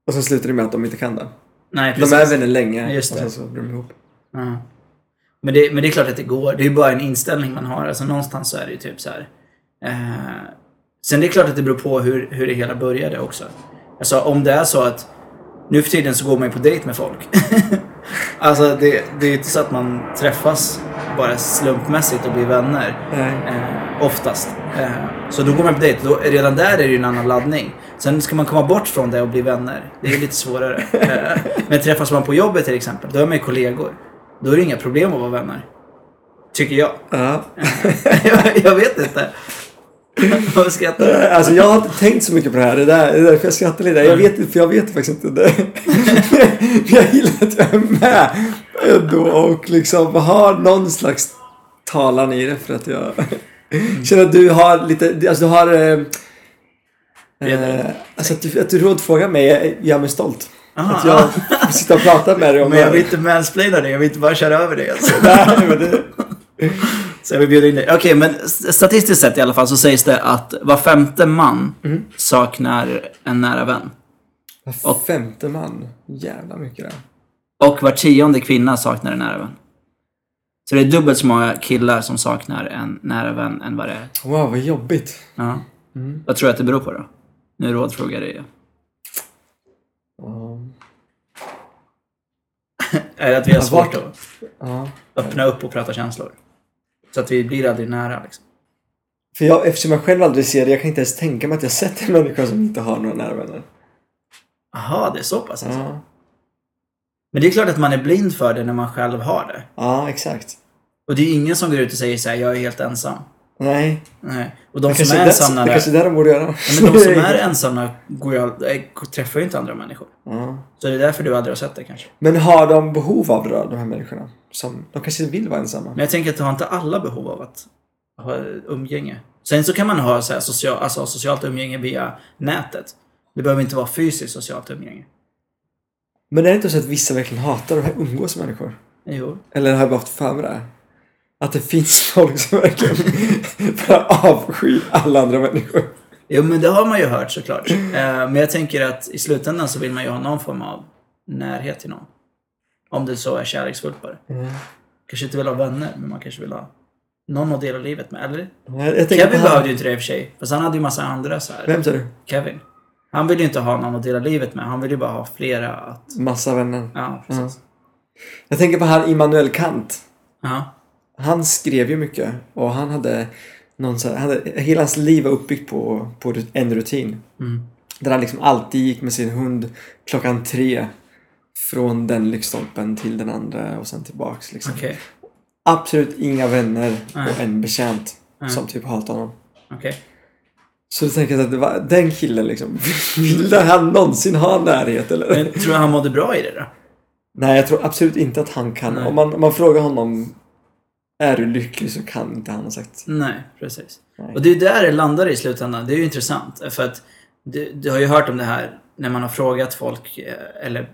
Och så slutar det med att de inte kan det. Nej, precis. De är vänner länge. Just det. Och sen så blir de ihop. Mm. Men det är klart att det går. Det är bara en inställning man har. Alltså någonstans så är det ju typ så här. Sen det är klart att det beror på hur det hela började också. Alltså om det är så att nu för tiden så går man ju på dejt med folk. Alltså det är ju inte så att man träffas bara slumpmässigt och blir vänner. Oftast. Så då går man på dejt. Då, redan där är det ju en annan laddning. Sen ska man komma bort från det och bli vänner. Det är lite svårare. Men träffas man på jobbet till exempel, då är man ju kollegor. Då är det inga problem att vara vänner. Tycker jag. Jag vet inte. Alltså jag har inte tänkt så mycket på det här. Det är därför jag skrattar lite. Jag vet faktiskt inte det. Jag gillar att jag är med ändå och liksom har någon slags talan i det, för att jag känner att du har lite, alltså du har alltså att du rådfrågar mig gör mig stolt. Aha. Att jag sitter och pratar med dig om. Men jag vill inte mansplaina dig, jag vill inte bara köra över dig alltså. Nej, men det... Så jag vill bjuda in dig. Okej, men statistiskt sett i alla fall så sägs det att var femte man saknar en nära vän. Var femte man? Jävla mycket det. Och var 10:e kvinna saknar en nära vän. Så det är dubbelt så många killar som saknar en nära vän än vad det är. Wow, vad jobbigt. Ja. Vad tror jag att det beror på då? Nu rådfrågar jag dig. Är det att vi har svårt att öppna upp och prata känslor? Så att vi blir aldrig nära liksom. För eftersom jag själv aldrig ser det, jag kan inte ens tänka mig att jag sett en människa som inte har några nära vänner. Aha, det är så pass alltså. Ja. Men det är klart att man är blind för det när man själv har det. Ja, exakt. Och det är ingen som går ut och säger så här, jag är helt ensam. Nej. Och de som är ensamma... Det kanske är det de borde göra. Ja, men de som är ensamma träffar ju inte andra människor. Ja. Så det är därför du aldrig har sett det kanske. Men har de behov av det, de här människorna? Som, de kanske vill vara ensamma. Men jag tänker att de har inte alla behov av att ha umgänge. Sen så kan man ha så här socialt umgänge via nätet. Det behöver inte vara fysiskt socialt umgänge. Men är det inte så att vissa verkligen hatar de här umgås människor? Jo. Eller har jag bara haft för mig det här? Att det finns folk som verkligen bara avskyr alla andra människor. Jo, men det har man ju hört såklart. Men jag tänker att i slutändan så vill man ju ha någon form av närhet till någon. Om det så är kärleksfullt bara. Kanske inte vill ha vänner, men man kanske vill ha någon att dela livet med, eller? Kevin behövde ju inte det i och för sig. Fast han hade ju massa andra så här. Vem är du? Kevin. Han ville ju inte ha någon att dela livet med. Han ville ju bara ha flera att... Massa vänner. Ja, precis. Jag tänker på här Immanuel Kant. Han skrev ju mycket. Och han hade någon så här... hela hans liv var uppbyggt på en rutin. Där han liksom alltid gick med sin hund 3:00. Från den lyktstolpen till den andra och sen tillbaks liksom. Okay. Absolut inga vänner och en betjänt som typ hatar honom. Okay. Så du tänker att det var den killen liksom. Vill han någonsin ha närhet eller? Men tror du han mådde bra i det då? Nej, jag tror absolut inte att han kan. Nej. Om man frågar honom, är du lycklig, så kan inte han ha sagt. Nej, precis. Nej. Och det är där det landar i slutändan. Det är ju intressant. För att du har ju hört om det här när man har frågat folk eller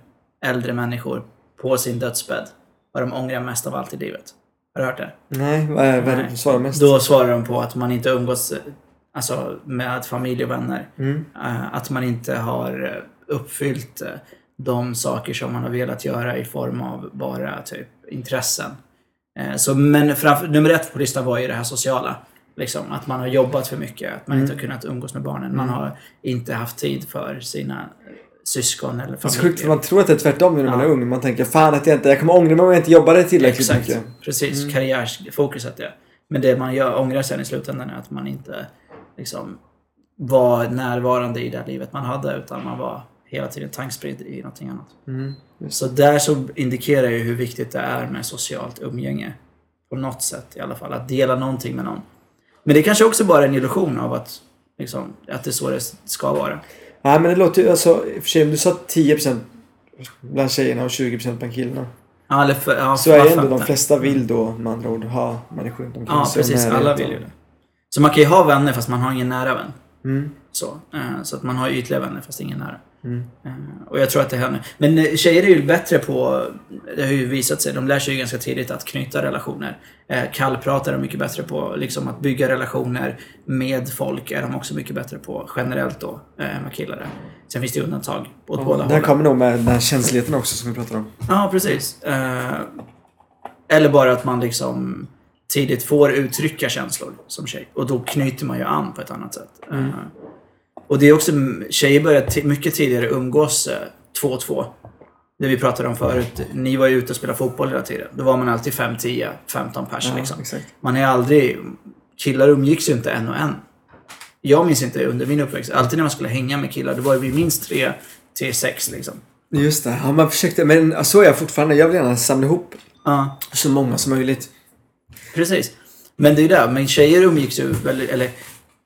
äldre människor på sin dödsbädd vad de ångrar mest av allt i livet. Har du hört det? Nej, vad svarar mest? Då svarar de på att man inte umgås med familj och vänner. Mm. Att man inte har uppfyllt de saker som man har velat göra i form av bara typ intressen. Så, men nummer 1 på listan var ju det här sociala. Liksom, att man har jobbat för mycket, att man inte har kunnat umgås med barnen. Man har inte haft tid för sina syskon eller familj. Det är sjukt, för man tror att det är tvärtom när man är ung. Man tänker, fan att jag kommer ångra mig om jag inte jobbade tillräckligt mycket. Precis, karriärfokuset det. Men det man ångrar sen i slutändan är att man inte liksom var närvarande i det livet man hade, utan man var hela tiden tankspridd i någonting annat. Mm. Så där så indikerar ju hur viktigt det är med socialt umgänge. På något sätt i alla fall. Att dela någonting med någon. Men det kanske också bara är en illusion av att, liksom, att det är så det ska vara. Nej, men det låter ju, alltså, i och för sig, om du sa 10% bland tjejerna och 20% bland killarna. Ja, eller så är ändå de flesta vill då, med andra ord, ha människor runt omkring. Ja, precis. Alla vill ju det. Så man kan ju ha vänner fast man har ingen nära vän. Mm. Så att man har ytliga vänner fast ingen nära. Mm. Och jag tror att det händer. Men tjejer är ju bättre på, det har ju visat sig, de lär sig ju ganska tidigt att knyta relationer. Kallpratar är mycket bättre på, liksom, att bygga relationer med folk är de också mycket bättre på generellt då, med killar. Sen finns det ju undantag åt båda hållen. Där kommer nog med den här känsligheten också som vi pratar om. Ja, precis. Eller bara att man liksom tidigt får uttrycka känslor som tjej, och då knyter man ju an på ett annat sätt. Mm. Och det är också, tjejer börjar mycket tidigare umgås 2-2. Det vi pratade om förut, ni var ju ute och spelade fotboll hela tiden. Då var man alltid 5-10, 15 pers liksom. Exakt. Man är aldrig, killar umgicks ju inte en och en. Jag minns inte under min uppväxt, alltid när man skulle hänga med killar, då var vi minst 3-6 liksom. Just det, ja, man försökte, men så är jag fortfarande, jag vill gärna samla ihop så många som möjligt. Precis, men det är ju det, men tjejer umgicks ju, eller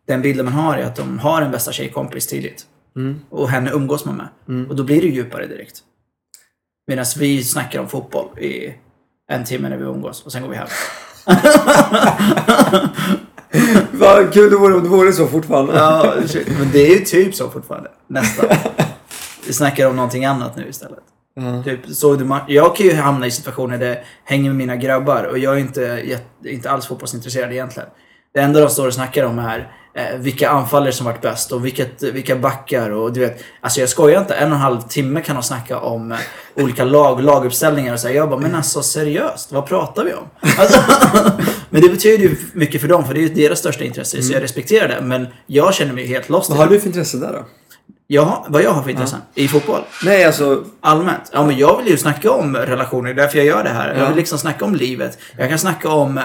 den bilden man har är att de har en bästa tjejkompis tidigt. Mm. Och henne umgås man med. Mm. Och då blir det djupare direkt. Medan vi snackar om fotboll i en timme när vi umgås. Och sen går vi hem. Vad kul det vore så fortfarande. Ja, men det är ju typ så fortfarande. Nästan. Vi snackar om någonting annat nu istället. Mm. Typ, jag kan ju hamna i situationer där jag hänger med mina grabbar. Och jag är inte alls fotbollsintresserad egentligen. Det enda de står och snackar om är vilka anfaller som varit bäst och vilka backar, och du vet, alltså jag skojar inte, 1,5 timme kan de snacka om olika laguppställningar och så här. Jag bara, men alltså seriöst, vad pratar vi om? Alltså, men det betyder ju mycket för dem, för det är ju deras största intresse, så jag respekterar det, men jag känner mig helt lost. Vad har du för intresse där då? Vad jag har för intresse i fotboll? Nej, alltså allmänt. Ja, men jag vill ju snacka om relationer, därför jag gör det här. Jag vill liksom snacka om livet. Jag kan snacka om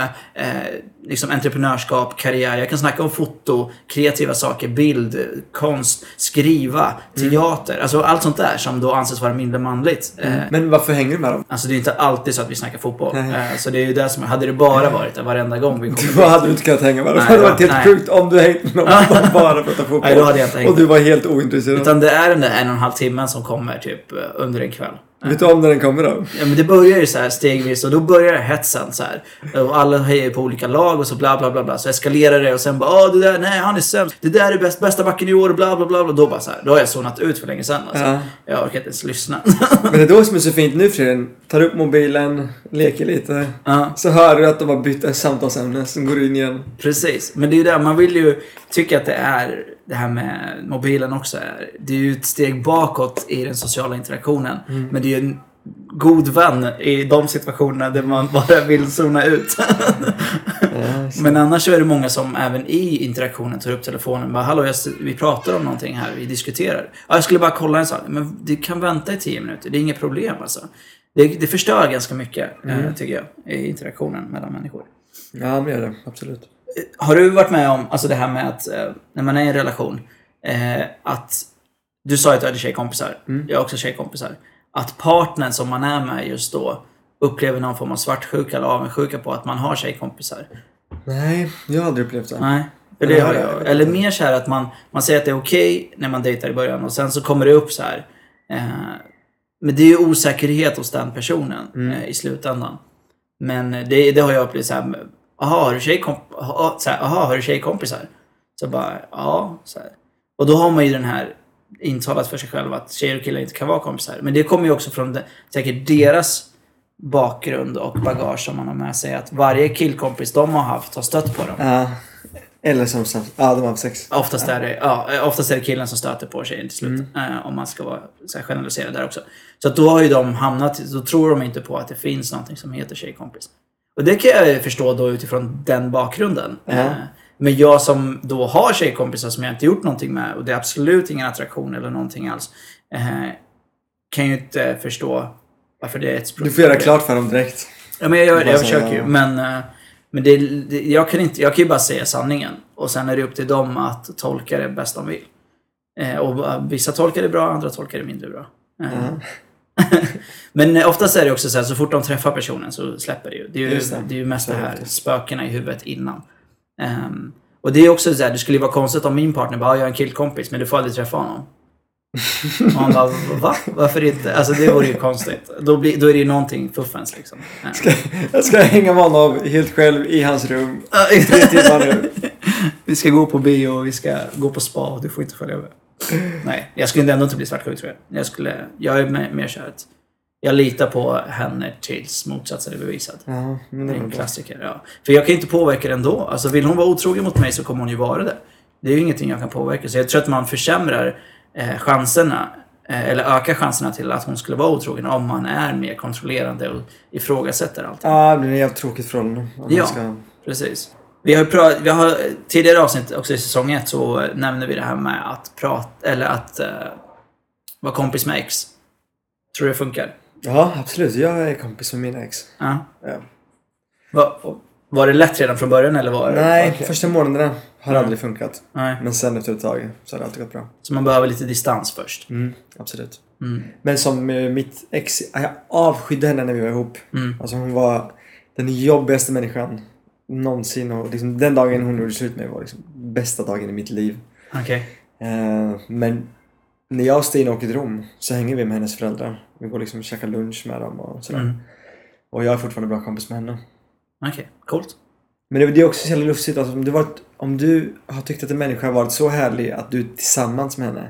liksom entreprenörskap, karriär. Jag kan snacka om foto, kreativa saker, bild, konst, skriva, teater. Alltså allt sånt där som då anses vara mindre manligt. Men varför hänger du med dem? Alltså det är inte alltid så att vi snackar fotboll. Så det är ju det som, hade det bara varit det varenda gång vi kom. Du hade du inte kunnat hänga med dem. Det var helt sjukt om du hängt med dem bara för att ta fotboll. Nej, då hade jag inte hängt. Och du var helt ointresserad. Utan det är den där 1,5 timmen som kommer typ under en kväll. Vet du om när den kommer då? Ja, men det börjar ju så här stegvis, och då börjar hetsen så här. Och alla hejar på olika lag och så bla bla bla bla. Så eskalerar det och sen bara, det där, nej han är sämst. Det där är bästa backen i år och bla bla bla. Och då bara så här, då har jag zonat ut för länge sedan. Alltså. Ja. Jag orkar inte ens lyssna. Men det är då som är så fint nu, Freden. Tar upp mobilen, leker lite. Ja. Så hör du att de har bytt samtalsämne som går in igen. Precis, men det är ju där, man vill ju tycka att det är, det här med mobilen också är, det är ju ett steg bakåt i den sociala interaktionen. Mm. Men det är ju en god vän i de situationerna där man bara vill zona ut. Men annars är det många som även i interaktionen tar upp telefonen. Bara, hallå, vi pratar om någonting här, vi diskuterar. Ja, jag skulle bara kolla en sak. Men det kan vänta i 10 minuter, det är inget problem alltså. Det förstör ganska mycket, tycker jag, i interaktionen mellan människor. Ja, men gör det, absolut. Har du varit med om, alltså det här med att när man är i en relation, att du sa att du hade tjejkompisar, jag har också tjejkompisar, att partnern som man är med just då upplever någon form av svartsjuka eller avundsjuka på att man har tjejkompisar? Nej, jag har aldrig upplevt det. Nej, det har jag. Eller mer så här att man säger att det är okej när man dejtar i början, och sen så kommer det upp så här Men det är ju osäkerhet hos den personen i slutändan. Men det har jag upplevt så här, har du tjejkompisar? Så bara, ja, så här. Och då har man ju den här intalat för sig själv att tjejer och killar inte kan vara kompisar. Men det kommer ju också från säkert deras bakgrund och bagage som man har med sig, att varje killkompis de har haft har stött på dem. Ja. Eller som de har sex. Oftast är det killen som stöter på sig till slut, om man ska vara så här generaliserad där också. Så att då har ju de då tror de inte på att det finns någonting som heter tjejkompis. Och det kan jag förstå då utifrån den bakgrunden. Men jag som då har tjejkompisar som jag inte gjort någonting med, och det är absolut ingen attraktion eller någonting alls, kan ju inte förstå varför det är ett problem. Du får göra klart för dem direkt. Ja, men jag försöker ju, men jag kan ju bara säga sanningen. Och sen är det upp till dem att tolka det bäst de vill. Och vissa tolkar det bra, andra tolkar det mindre bra. Men oftast är det också så här, så fort de träffar personen så släpper det ju. Det är ju mest det här spökena i huvudet innan. Och det är också så här, det skulle ju vara konstigt om min partner bara, jag är en killkompis, men du får aldrig träffa honom. Och han bara, va? Varför inte? Alltså det vore ju konstigt. Då är det ju någonting fuffens liksom. Jag ska hänga med honom helt själv i hans rum. 3 timmar nu. Vi ska gå på bio och vi ska gå på spa och du får inte följa med. Nej, jag skulle ändå inte bli svartsjuk tror jag. Jag är mer kärhet. Jag litar på henne tills motsatsen är bevisad. Ja, det är en klassiker, ja. För jag kan inte påverka det ändå. Alltså vill hon vara otrogen mot mig så kommer hon ju vara det. Det är ju ingenting jag kan påverka. Så jag tror att man försämrar chanserna, eller ökar chanserna till att hon skulle vara otrogen om man är mer kontrollerande och ifrågasätter allt. Ja, det blir jävligt tråkigt för honom. Ja, precis. Vi har tidigare avsnitt också i säsong 1 så nämnde vi det här med att vara kompis med ex. Tror du det funkar? Ja, absolut. Jag är kompis med mina ex. Ja. Var det lätt redan från början eller var det? Nej, första månaderna har aldrig funkat. Nej. Men sen efter ett tag så har det alltid gått bra. Så man behöver lite distans först. Absolut. Men som mitt ex, jag avskydde henne när vi var ihop. Alltså hon var den jobbigaste människan någonsin, och liksom, den dagen hon gjorde slut med mig var liksom bästa dagen i mitt liv. Okej. Men när jag och Stina åker till Rom så hänger vi med hennes föräldrar. Vi går liksom och käkar lunch med dem och sådär. Och jag är fortfarande bra kompis med henne. Okej, coolt. Men det är också så jävla lustigt. Alltså, om du har tyckt att en människa har varit så härlig att du är tillsammans med henne.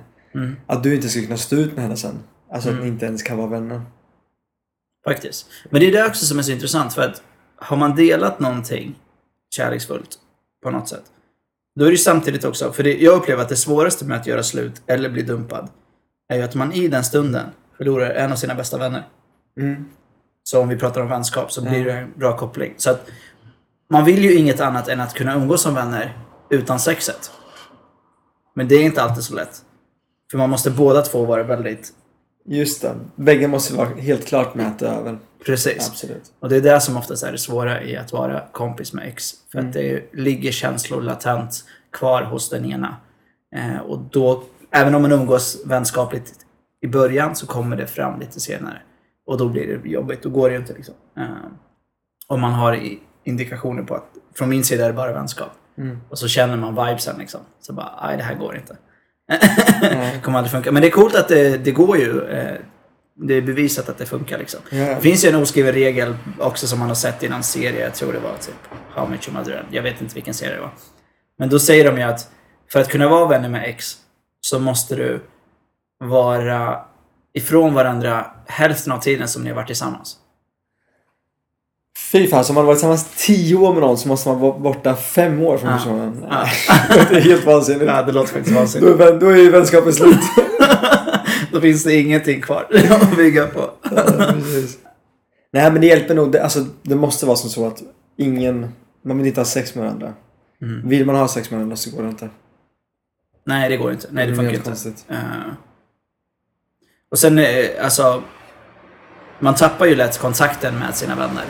Att du inte ska kunna stå ut med henne sen. Alltså att ni inte ens kan vara vänner. Faktiskt. Men det är det också som är så intressant. För att har man delat någonting kärleksfullt på något sätt, då är det samtidigt också. För jag upplever att det svåraste med att göra slut eller bli dumpad är ju att man i den stunden förlorar en av sina bästa vänner. Så om vi pratar om vänskap så blir det en bra koppling. Så att man vill ju inget annat än att kunna umgås som vänner utan sexet. Men det är inte alltid så lätt. För man måste båda två vara väldigt... Just det. Bägge måste vara helt klart mäta över. Precis. Absolut. Och det är det som oftast är det svåra i att vara kompis med ex. För att det ligger känslor latent kvar hos den ena. Och då, även om man umgås vänskapligt i början, så kommer det fram lite senare. Och då blir det jobbigt, då går det ju inte liksom. Om man har indikationer på att från min sida är det bara vänskap. Och så känner man vibesen liksom. Så bara, nej det här går inte. Kommer aldrig funka. Men det är coolt att det går ju. Det är bevisat att det funkar liksom. Det finns ju en oskriven regel också som man har sett i en serie. Jag tror det var typ How Much Your Mother End. Jag vet inte vilken serie det var. Men då säger de ju att för att kunna vara vänner med ex så måste du vara ifrån varandra hälften av tiden som ni har varit tillsammans. Fy fan, så man har varit tillsammans 10 år med någon så måste man vara borta 5 år från personen. Det är helt vansinnigt. Ja, det låter faktiskt vansinnigt. Då är ju vänskapen slut. Då finns det ingenting kvar att bygga på. Nej, men det hjälper nog. Alltså, det måste vara som så att man vill inte ha sex med varandra. Vill man ha sex med varandra så går det inte. Nej, det går inte. Nej, det funkar inte. Och sen, alltså, man tappar ju lätt kontakten med sina vänner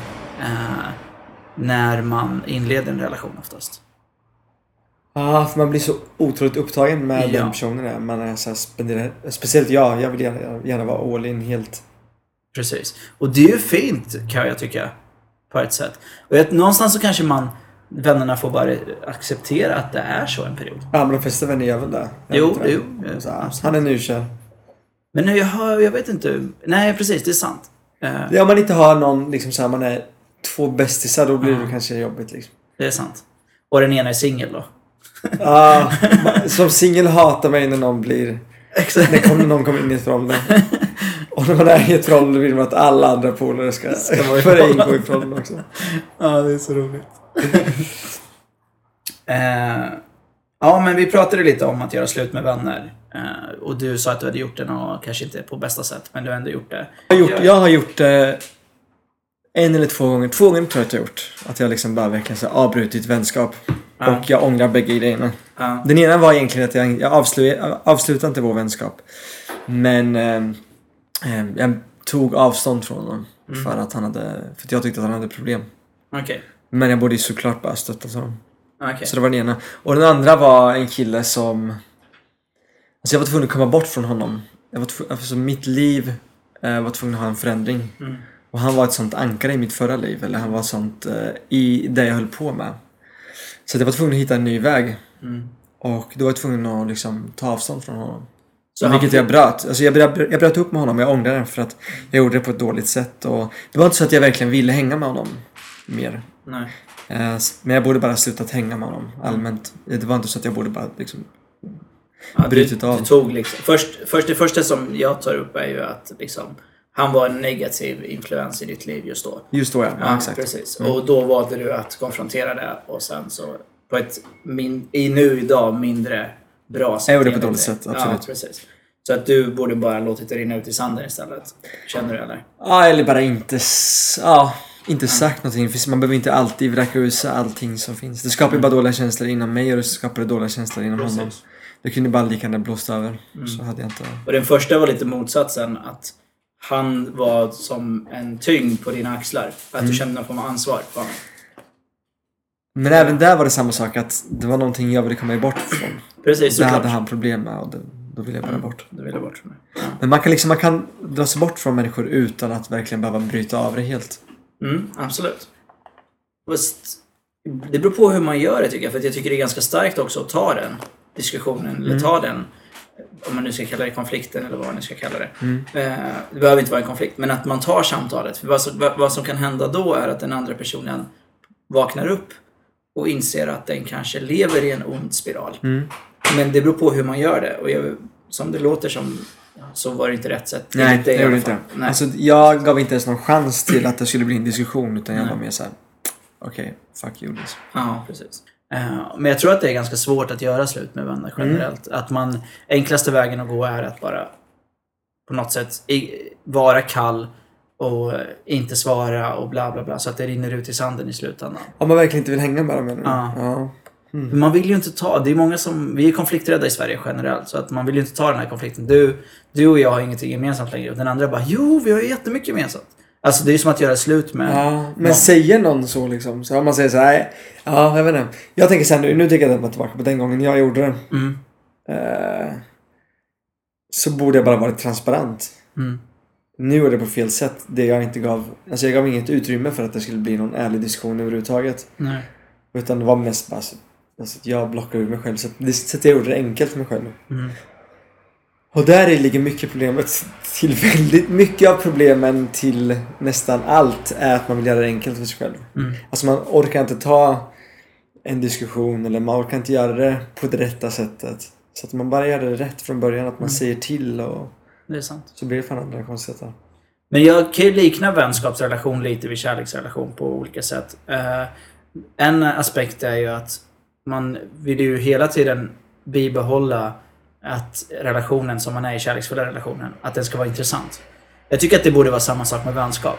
när man inleder en relation oftast. Ja, för man blir så otroligt upptagen med den personen där. Man är så här, speciellt jag vill gärna vara all in helt. Precis, och det är ju fint kan jag tycka, på ett sätt. Och någonstans så kanske vännerna får bara acceptera att det är så en period. Ja, men de flesta vänner gör väl det. Jo, han är nykär. Men nu jag vet inte. Nej, precis, det är sant. Om man inte har någon liksom så här, man är två bästisar, då blir det kanske jobbigt liksom. Det är sant. Och den ena är singel då. Ja, som singel hatar mig när någon blir... Exakt. När någon kommer in i ett förhållande. Och när man är i ett förhållande vill man att alla andra polare ska vara ingå i förhållande också. Ja, det är så roligt. Ja, men vi pratade lite om att göra slut med vänner. Och du sa att du hade gjort det och kanske inte på bästa sätt, men du har ändå gjort det. Jag har gjort en eller två gånger. Två gånger tror jag att jag har gjort. Att jag liksom bara verkligen så avbrutit vänskap. Och jag ångrar bägge grejerna. Den ena var egentligen att jag avslutade inte vår vänskap. Men jag tog avstånd från honom. För att jag tyckte att han hade problem. Okay. Men jag borde ju såklart bara stötta honom. Okay. Så det var den ena. Och den andra var en kille som... Alltså jag var tvungen att komma bort från honom. Alltså mitt liv var tvungen att ha en förändring. Mm. Och han var ett sånt ankare i mitt förra liv. Eller han var sånt i det jag höll på med. Så jag var tvungen att hitta en ny väg. Mm. Och då var jag tvungen att liksom ta avstånd från honom. Vilket jag bröt. Alltså jag bröt upp med honom och jag ångrade det för att jag gjorde det på ett dåligt sätt. Och det var inte så att jag verkligen ville hänga med honom mer. Nej. Men jag borde bara slutat hänga med honom allmänt. Det var inte så att jag borde bara liksom brytit av. Du tog liksom. Det första som jag tar upp är ju att liksom, han var en negativ influens i ditt liv just då. Just då, ja exakt. Precis. Och då valde du att konfrontera det och sen så på ett idag mindre bra sätt. Jag gjorde det på ett dåligt sätt, absolut. Ja, precis. Så att du borde bara låtit det rinna ut i sanden istället. Känner du eller? Ja, eller bara inte sagt någonting. Man behöver inte alltid vräka ut allting som finns. Det skapar bara dåliga känslor inom mig och det skapar dåliga känslor inom honom. Det kunde bara lika gärna blåst över. Så hade jag inte... Och den första var lite motsatsen, att han var som en tyngd på dina axlar. Att du kände någon form av ansvar på honom. Men även där var det samma sak, att det var någonting jag ville komma bort från. Precis, såklart. Det hade han problem med och då ville jag bara bort. Då ville jag bort från mig. Ja. Men man kan dra sig bort från människor utan att verkligen behöva bryta av det helt. Mm, absolut. Fast det beror på hur man gör det tycker jag. För att jag tycker det är ganska starkt också att ta den diskussionen. Eller ta den, om man nu ska kalla det konflikten eller vad man ska kalla det. Det behöver inte vara en konflikt. Men att man tar samtalet. För vad som kan hända då är att den andra personen vaknar upp och inser att den kanske lever i en ond spiral. Men det beror på hur man gör det. Och som det låter som... Så var det inte rätt sätt. Nej, det gjorde inte. Nej. Alltså, jag gav inte ens någon chans till att det skulle bli en diskussion. Utan jag var mer såhär, okej, fuck you. Ja, precis. Men jag tror att det är ganska svårt att göra slut med vänner generellt. Att enklaste vägen att gå är att bara på något sätt vara kall och inte svara och bla bla bla. Så att det rinner ut i sanden i slutändan. Om man verkligen inte vill hänga med dem. Ja. Man vill ju inte ta, det är många som, vi är konflikträdda i Sverige generellt, så att man vill ju inte ta den här konflikten. Du och jag har ingenting gemensamt längre och den andra bara, vi har ju jättemycket gemensamt. Alltså det är ju som att göra slut med men säger någon så liksom, så om man säger så här, jag vet inte. Jag tänker sen nu tänker jag tillbaka på den gången jag gjorde det. Så borde jag bara varit transparent. Nu är det på fel sätt, det jag inte gav, alltså jag gav inget utrymme för att det skulle bli någon ärlig diskussion överhuvudtaget. Nej. Utan det var mest bara alltså, jag blockar ut mig själv. Så att jag gjorde det enkelt för mig själv. Och där ligger mycket problemet. Till väldigt mycket av problemen, till nästan allt, är att man vill göra det enkelt för sig själv. Alltså man orkar inte ta en diskussion, eller man orkar inte göra det på det rätta sättet. Så att man bara gör det rätt från början. Att man säger till och... Det är sant. Så blir det för andra konstigheter. Men jag kan ju likna vänskapsrelation lite vid kärleksrelation på olika sätt. En aspekt är ju att man vill ju hela tiden bibehålla att relationen som man är i, kärleksfulla relationen, att den ska vara intressant. Jag tycker att det borde vara samma sak med vänskap.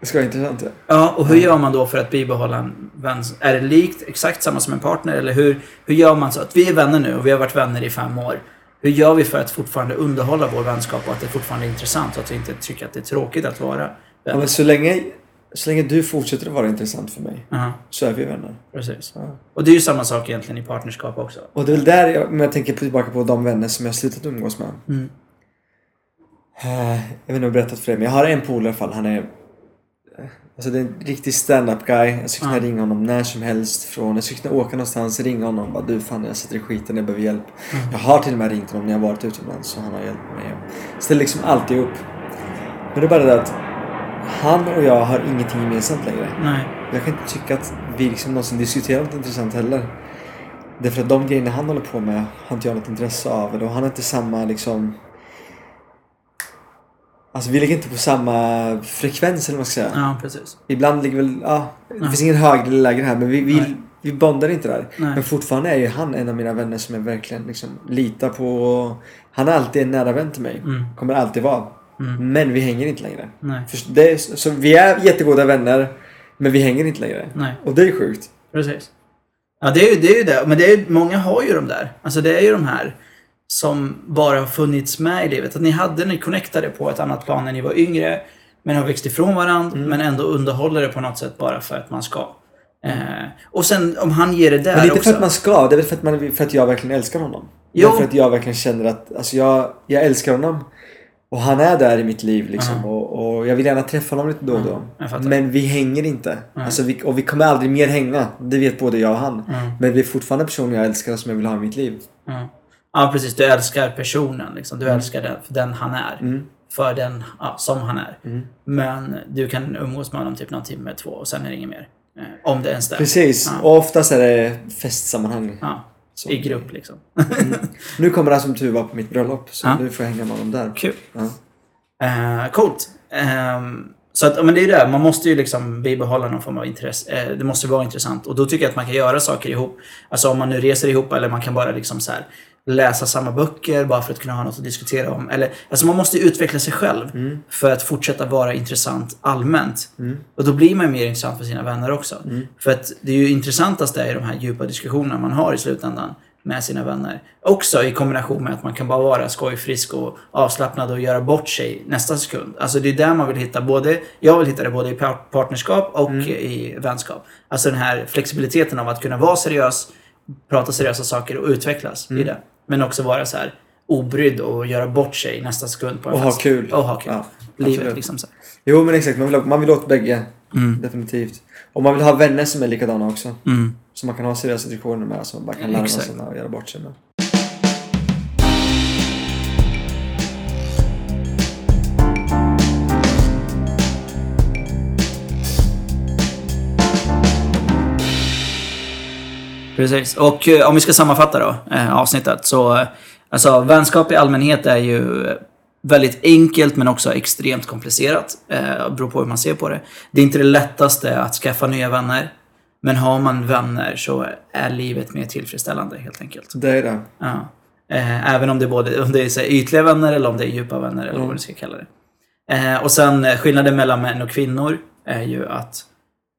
Det ska vara intressant, ja. Ja, och hur gör man då för att bibehålla en vänskap? Är det likt, exakt samma som en partner? Eller hur gör man så att vi är vänner nu och vi har varit vänner i 5 år? Hur gör vi för att fortfarande underhålla vår vänskap och att det fortfarande är intressant och att vi inte tycker att det är tråkigt att vara vänner? Ja, men så länge du fortsätter att vara intressant för mig så är vi vänner. Precis. Ja. Och det är ju samma sak egentligen i partnerskap också. Och det är väl där jag tänker tillbaka på de vänner som jag har slutat umgås med. Jag vet inte om jag har berättat för dig, men jag har en polare i alla fall. Han är alltså det är en riktig stand-up guy. Jag skulle kunna ringa honom när som helst från. Jag skulle kunna åka någonstans och ringa honom och bara, du fan, jag sitter i skiten, jag behöver hjälp. Jag har till och med ringt honom när jag varit utomlands, så han har hjälpt mig. Jag ställer liksom alltid upp. Men det är bara det att han och jag har ingenting gemensamt längre. Nej. Jag kan inte tycka att vi liksom någonsin diskuterar något intressant heller. Därför att de grejerna han håller på med har inte jag något intresse av. Och han har inte samma liksom... Alltså vi ligger inte på samma frekvens eller vad man ska säga. Ja, precis. Ibland ligger väl... Ja, det finns ingen högre eller lägre här. Men vi bondar inte där. Nej. Men fortfarande är ju han en av mina vänner som jag verkligen liksom litar på. Han är alltid en nära vän till mig. Mm. Kommer alltid vara. Mm. Men vi hänger inte längre. Nej. Så vi är jättegoda vänner. Men vi hänger inte längre. Nej. Och det är ju sjukt. Precis. Ja, det är ju det. Men det är, många har ju de där. Alltså det är ju de här som bara har funnits med i livet. Att ni connectade på ett annat plan när ni var yngre. Men har växt ifrån varandra. Mm. Men ändå underhåller det på något sätt bara för att man ska. Och sen om han ger det där också. Men det är inte för att man ska. Det är väl för att jag verkligen älskar honom. Jo. För att jag verkligen känner att alltså jag älskar honom. Och han är där i mitt liv liksom. Mm. Och jag vill gärna träffa honom lite då och då. Men vi hänger inte. Alltså vi kommer aldrig mer hänga. Det vet både jag och han. Men vi är fortfarande personer jag älskar som jag vill ha i mitt liv. Ja, precis. Du älskar personen liksom. Du älskar den han är. För den som han är. Men du kan umgås med honom typ någon timme, två. Och sen är det inget mer. Om det ens där. Precis. Och oftast är det festsammanhang. Ja. Så. I grupp liksom. Nu kommer det som tur var på mitt bröllop. Så nu får jag hänga med dem där. Kul. Coolt. Så att, men det är ju det. Man måste ju liksom bibehålla någon form av intresse. Det måste vara intressant. Och då tycker jag att man kan göra saker ihop. Alltså om man nu reser ihop. Eller man kan bara liksom så här, läsa samma böcker. Bara för att kunna ha något att diskutera om. Eller, alltså man måste utveckla sig själv. För att fortsätta vara intressant allmänt. Och då blir man mer intressant för sina vänner också. För att det är ju intressantaste är de här djupa diskussionerna man har i slutändan. Med sina vänner. Också i kombination med att man kan bara vara skojfrisk och avslappnad och göra bort sig nästa sekund. Alltså det är där man vill hitta både, jag vill hitta det både i partnerskap och i vänskap. Alltså den här flexibiliteten av att kunna vara seriös, prata seriösa saker och utvecklas i det. Men också vara så här obrydd och göra bort sig nästa sekund på en fest. Och ha kul. Ja, livet liksom så här. Jo men exakt, man vill åt bägge. Definitivt. Och man vill ha vänner som är likadana också. Så man kan ha seriösa situationer med. Så man bara kan lära sig och göra bort sig med. Precis. Och om vi ska sammanfatta då avsnittet. Så alltså, vänskap i allmänhet är ju... väldigt enkelt men också extremt komplicerat. Beror på hur man ser på det. Det är inte det lättaste att skaffa nya vänner. Men har man vänner så är livet mer tillfredsställande helt enkelt. Det är det. Ja. Även om det är både om det är så här, ytliga vänner eller om det är djupa vänner. Eller vad du ska kalla det. Och sen skillnaden mellan män och kvinnor är ju att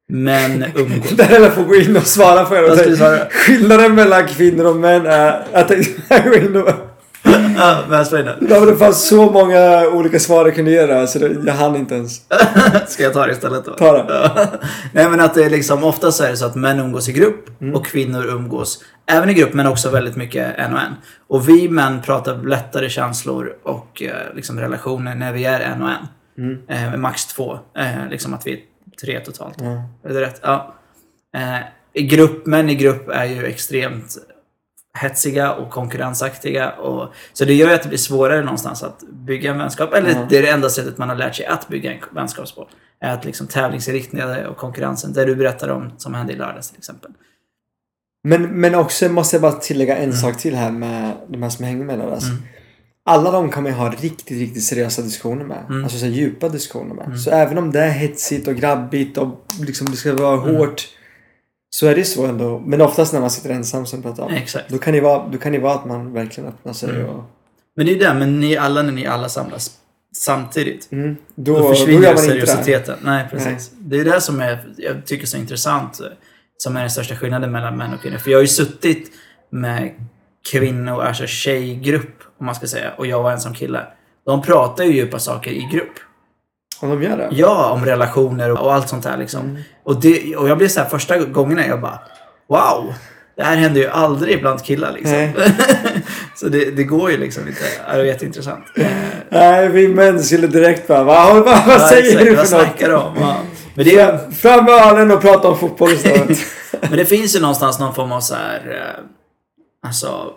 män umgås. Det här får gå in och svara för er. Skillnaden mellan kvinnor och män är att det fanns så många olika svar jag kunde göra så jag hann inte ens. Ska jag ta det istället då? Ta det. Nej men att det är liksom, ofta så är det så att män umgås i grupp och kvinnor umgås även i grupp men också väldigt mycket en och en. Och vi män pratar lättare känslor och liksom relationer när vi är en och en. Max 2. Liksom att vi är 3 totalt. Är det rätt? Ja. Gruppmän i grupp är ju extremt hetsiga och konkurrensaktiga och, så det gör ju att det blir svårare någonstans att bygga en vänskap, eller det är det enda sättet man har lärt sig att bygga en vänskap på, är att liksom tävlingsinriktningen och konkurrensen, där du berättar om som hände i lördags till exempel. Men också måste jag bara tillägga en sak till här med de här som hänger med lördags. Alla de kan man ha riktigt, riktigt seriösa diskussioner med. Alltså så djupa diskussioner med. Så även om det är hetsigt och grabbigt och liksom det ska vara hårt, så är det så ändå. Men oftast när man sitter ensam som pratar om. Exakt. Då kan det vara att man verkligen öppnar sig. Och... Men det är ju det. Men när ni alla samlas samtidigt. Då försvinner seriositeten. Nej, precis. Nej. Det är det som jag tycker är så intressant. Som är den största skillnaden mellan män och kvinnor. För jag har ju suttit med kvinnor, alltså tjejgrupp om man ska säga. Och jag var ensam kille. De pratar ju djupa saker i grupp. Om de gör det? Ja, om relationer och allt sånt här liksom. Och jag blev så här första gången jag bara, wow, det här händer ju aldrig bland killar liksom. Så det går ju liksom inte. Det är jätteintressant. Nej, vi män skulle direkt bara, vad säger du för något? Vad snackar de om? Men det är fram med ölen och prata om fotboll istället. Men det finns ju någonstans någon form av så här, alltså,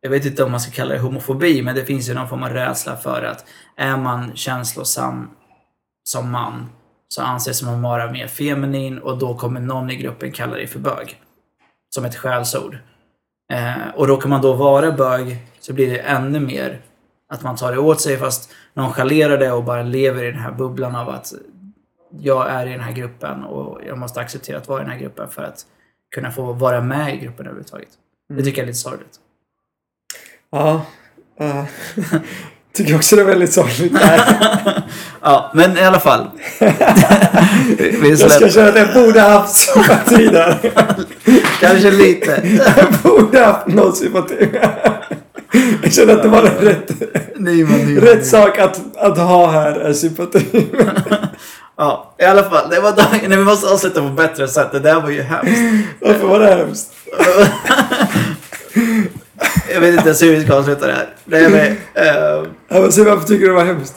jag vet inte om man ska kalla det homofobi, men det finns ju någon form av rädsla för att är man känslosam som man så anses man vara mer feminin, och då kommer någon i gruppen kalla dig för bög som ett skällsord. Och då kan man då vara bög, så blir det ännu mer att man tar det åt sig fast nonchalerar det och bara lever i den här bubblan av att jag är i den här gruppen och jag måste acceptera att vara i den här gruppen för att kunna få vara med i gruppen överhuvudtaget. Mm. Det tycker jag är lite sorgligt. Ja, tycker också det är väldigt sorgligt. Ja, men i alla fall. Jag ska köra att jag borde haft sympati där. Kanske lite. Jag borde haft någon sympati. Jag känner att det var rätt sak att ha här är sympati. Ja, i alla fall. Det var dagen. Vi måste avsluta på bättre sätt. Det där var ju hemskt. Varför var det hemskt? Jag vet inte ens hur vi ska avsluta det här. Varför tycker du det var hemskt?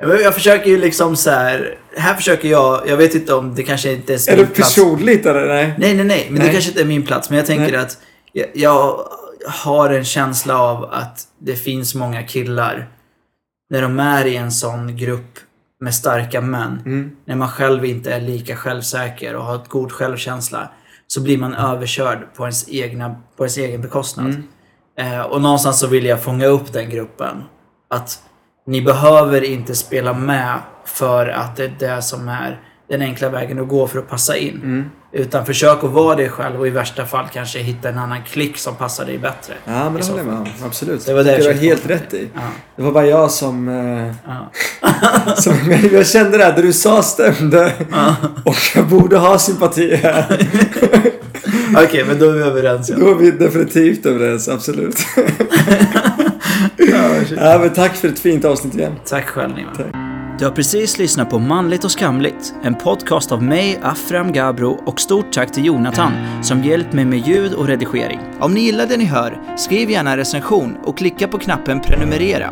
Jag försöker ju liksom så här. Här försöker jag vet inte om det kanske inte är min plats. Är det personligt eller nej? Nej. Men det kanske inte är min plats. Men jag tänker att jag har en känsla av att det finns många killar när de är i en sån grupp med starka män, när man själv inte är lika självsäker och har ett god självkänsla, så blir man överkörd på ens egen bekostnad. Och någonstans så vill jag fånga upp den gruppen, att ni behöver inte spela med för att det är det som är den enkla vägen att gå för att passa in, utan försök att vara dig själv och i värsta fall kanske hitta en annan klick som passar dig bättre. Ja, men det håller jag med om, absolut. Det var det jag helt rätt i. Ja. Det var bara jag som, som jag kände det här, där du sa stämde, och jag borde ha sympati här. Okej, men då är vi överens. Då är vi definitivt överens, absolut. Ja, men tack för ett fint avsnitt igen. Tack själv, Nima. Du har precis lyssnat på Manligt och skamligt, en podcast av mig, Afram Gabro, och stort tack till Jonathan som hjälpt mig med ljud och redigering. Om ni gillar det ni hör, skriv gärna en recension och klicka på knappen prenumerera.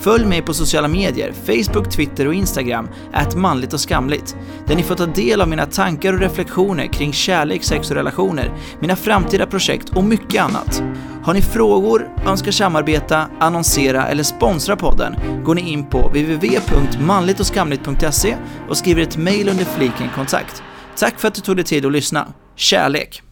Följ mig på sociala medier, Facebook, Twitter och Instagram @manligtochskamligt, där ni får ta del av mina tankar och reflektioner kring kärlek, sex och relationer, mina framtida projekt och mycket annat. Har ni frågor, önskar samarbeta, annonsera eller sponsra podden, går ni in på www.manligtochskamligt.se och skriver ett mejl under fliken kontakt. Tack för att du tog dig tid att lyssna. Kärlek!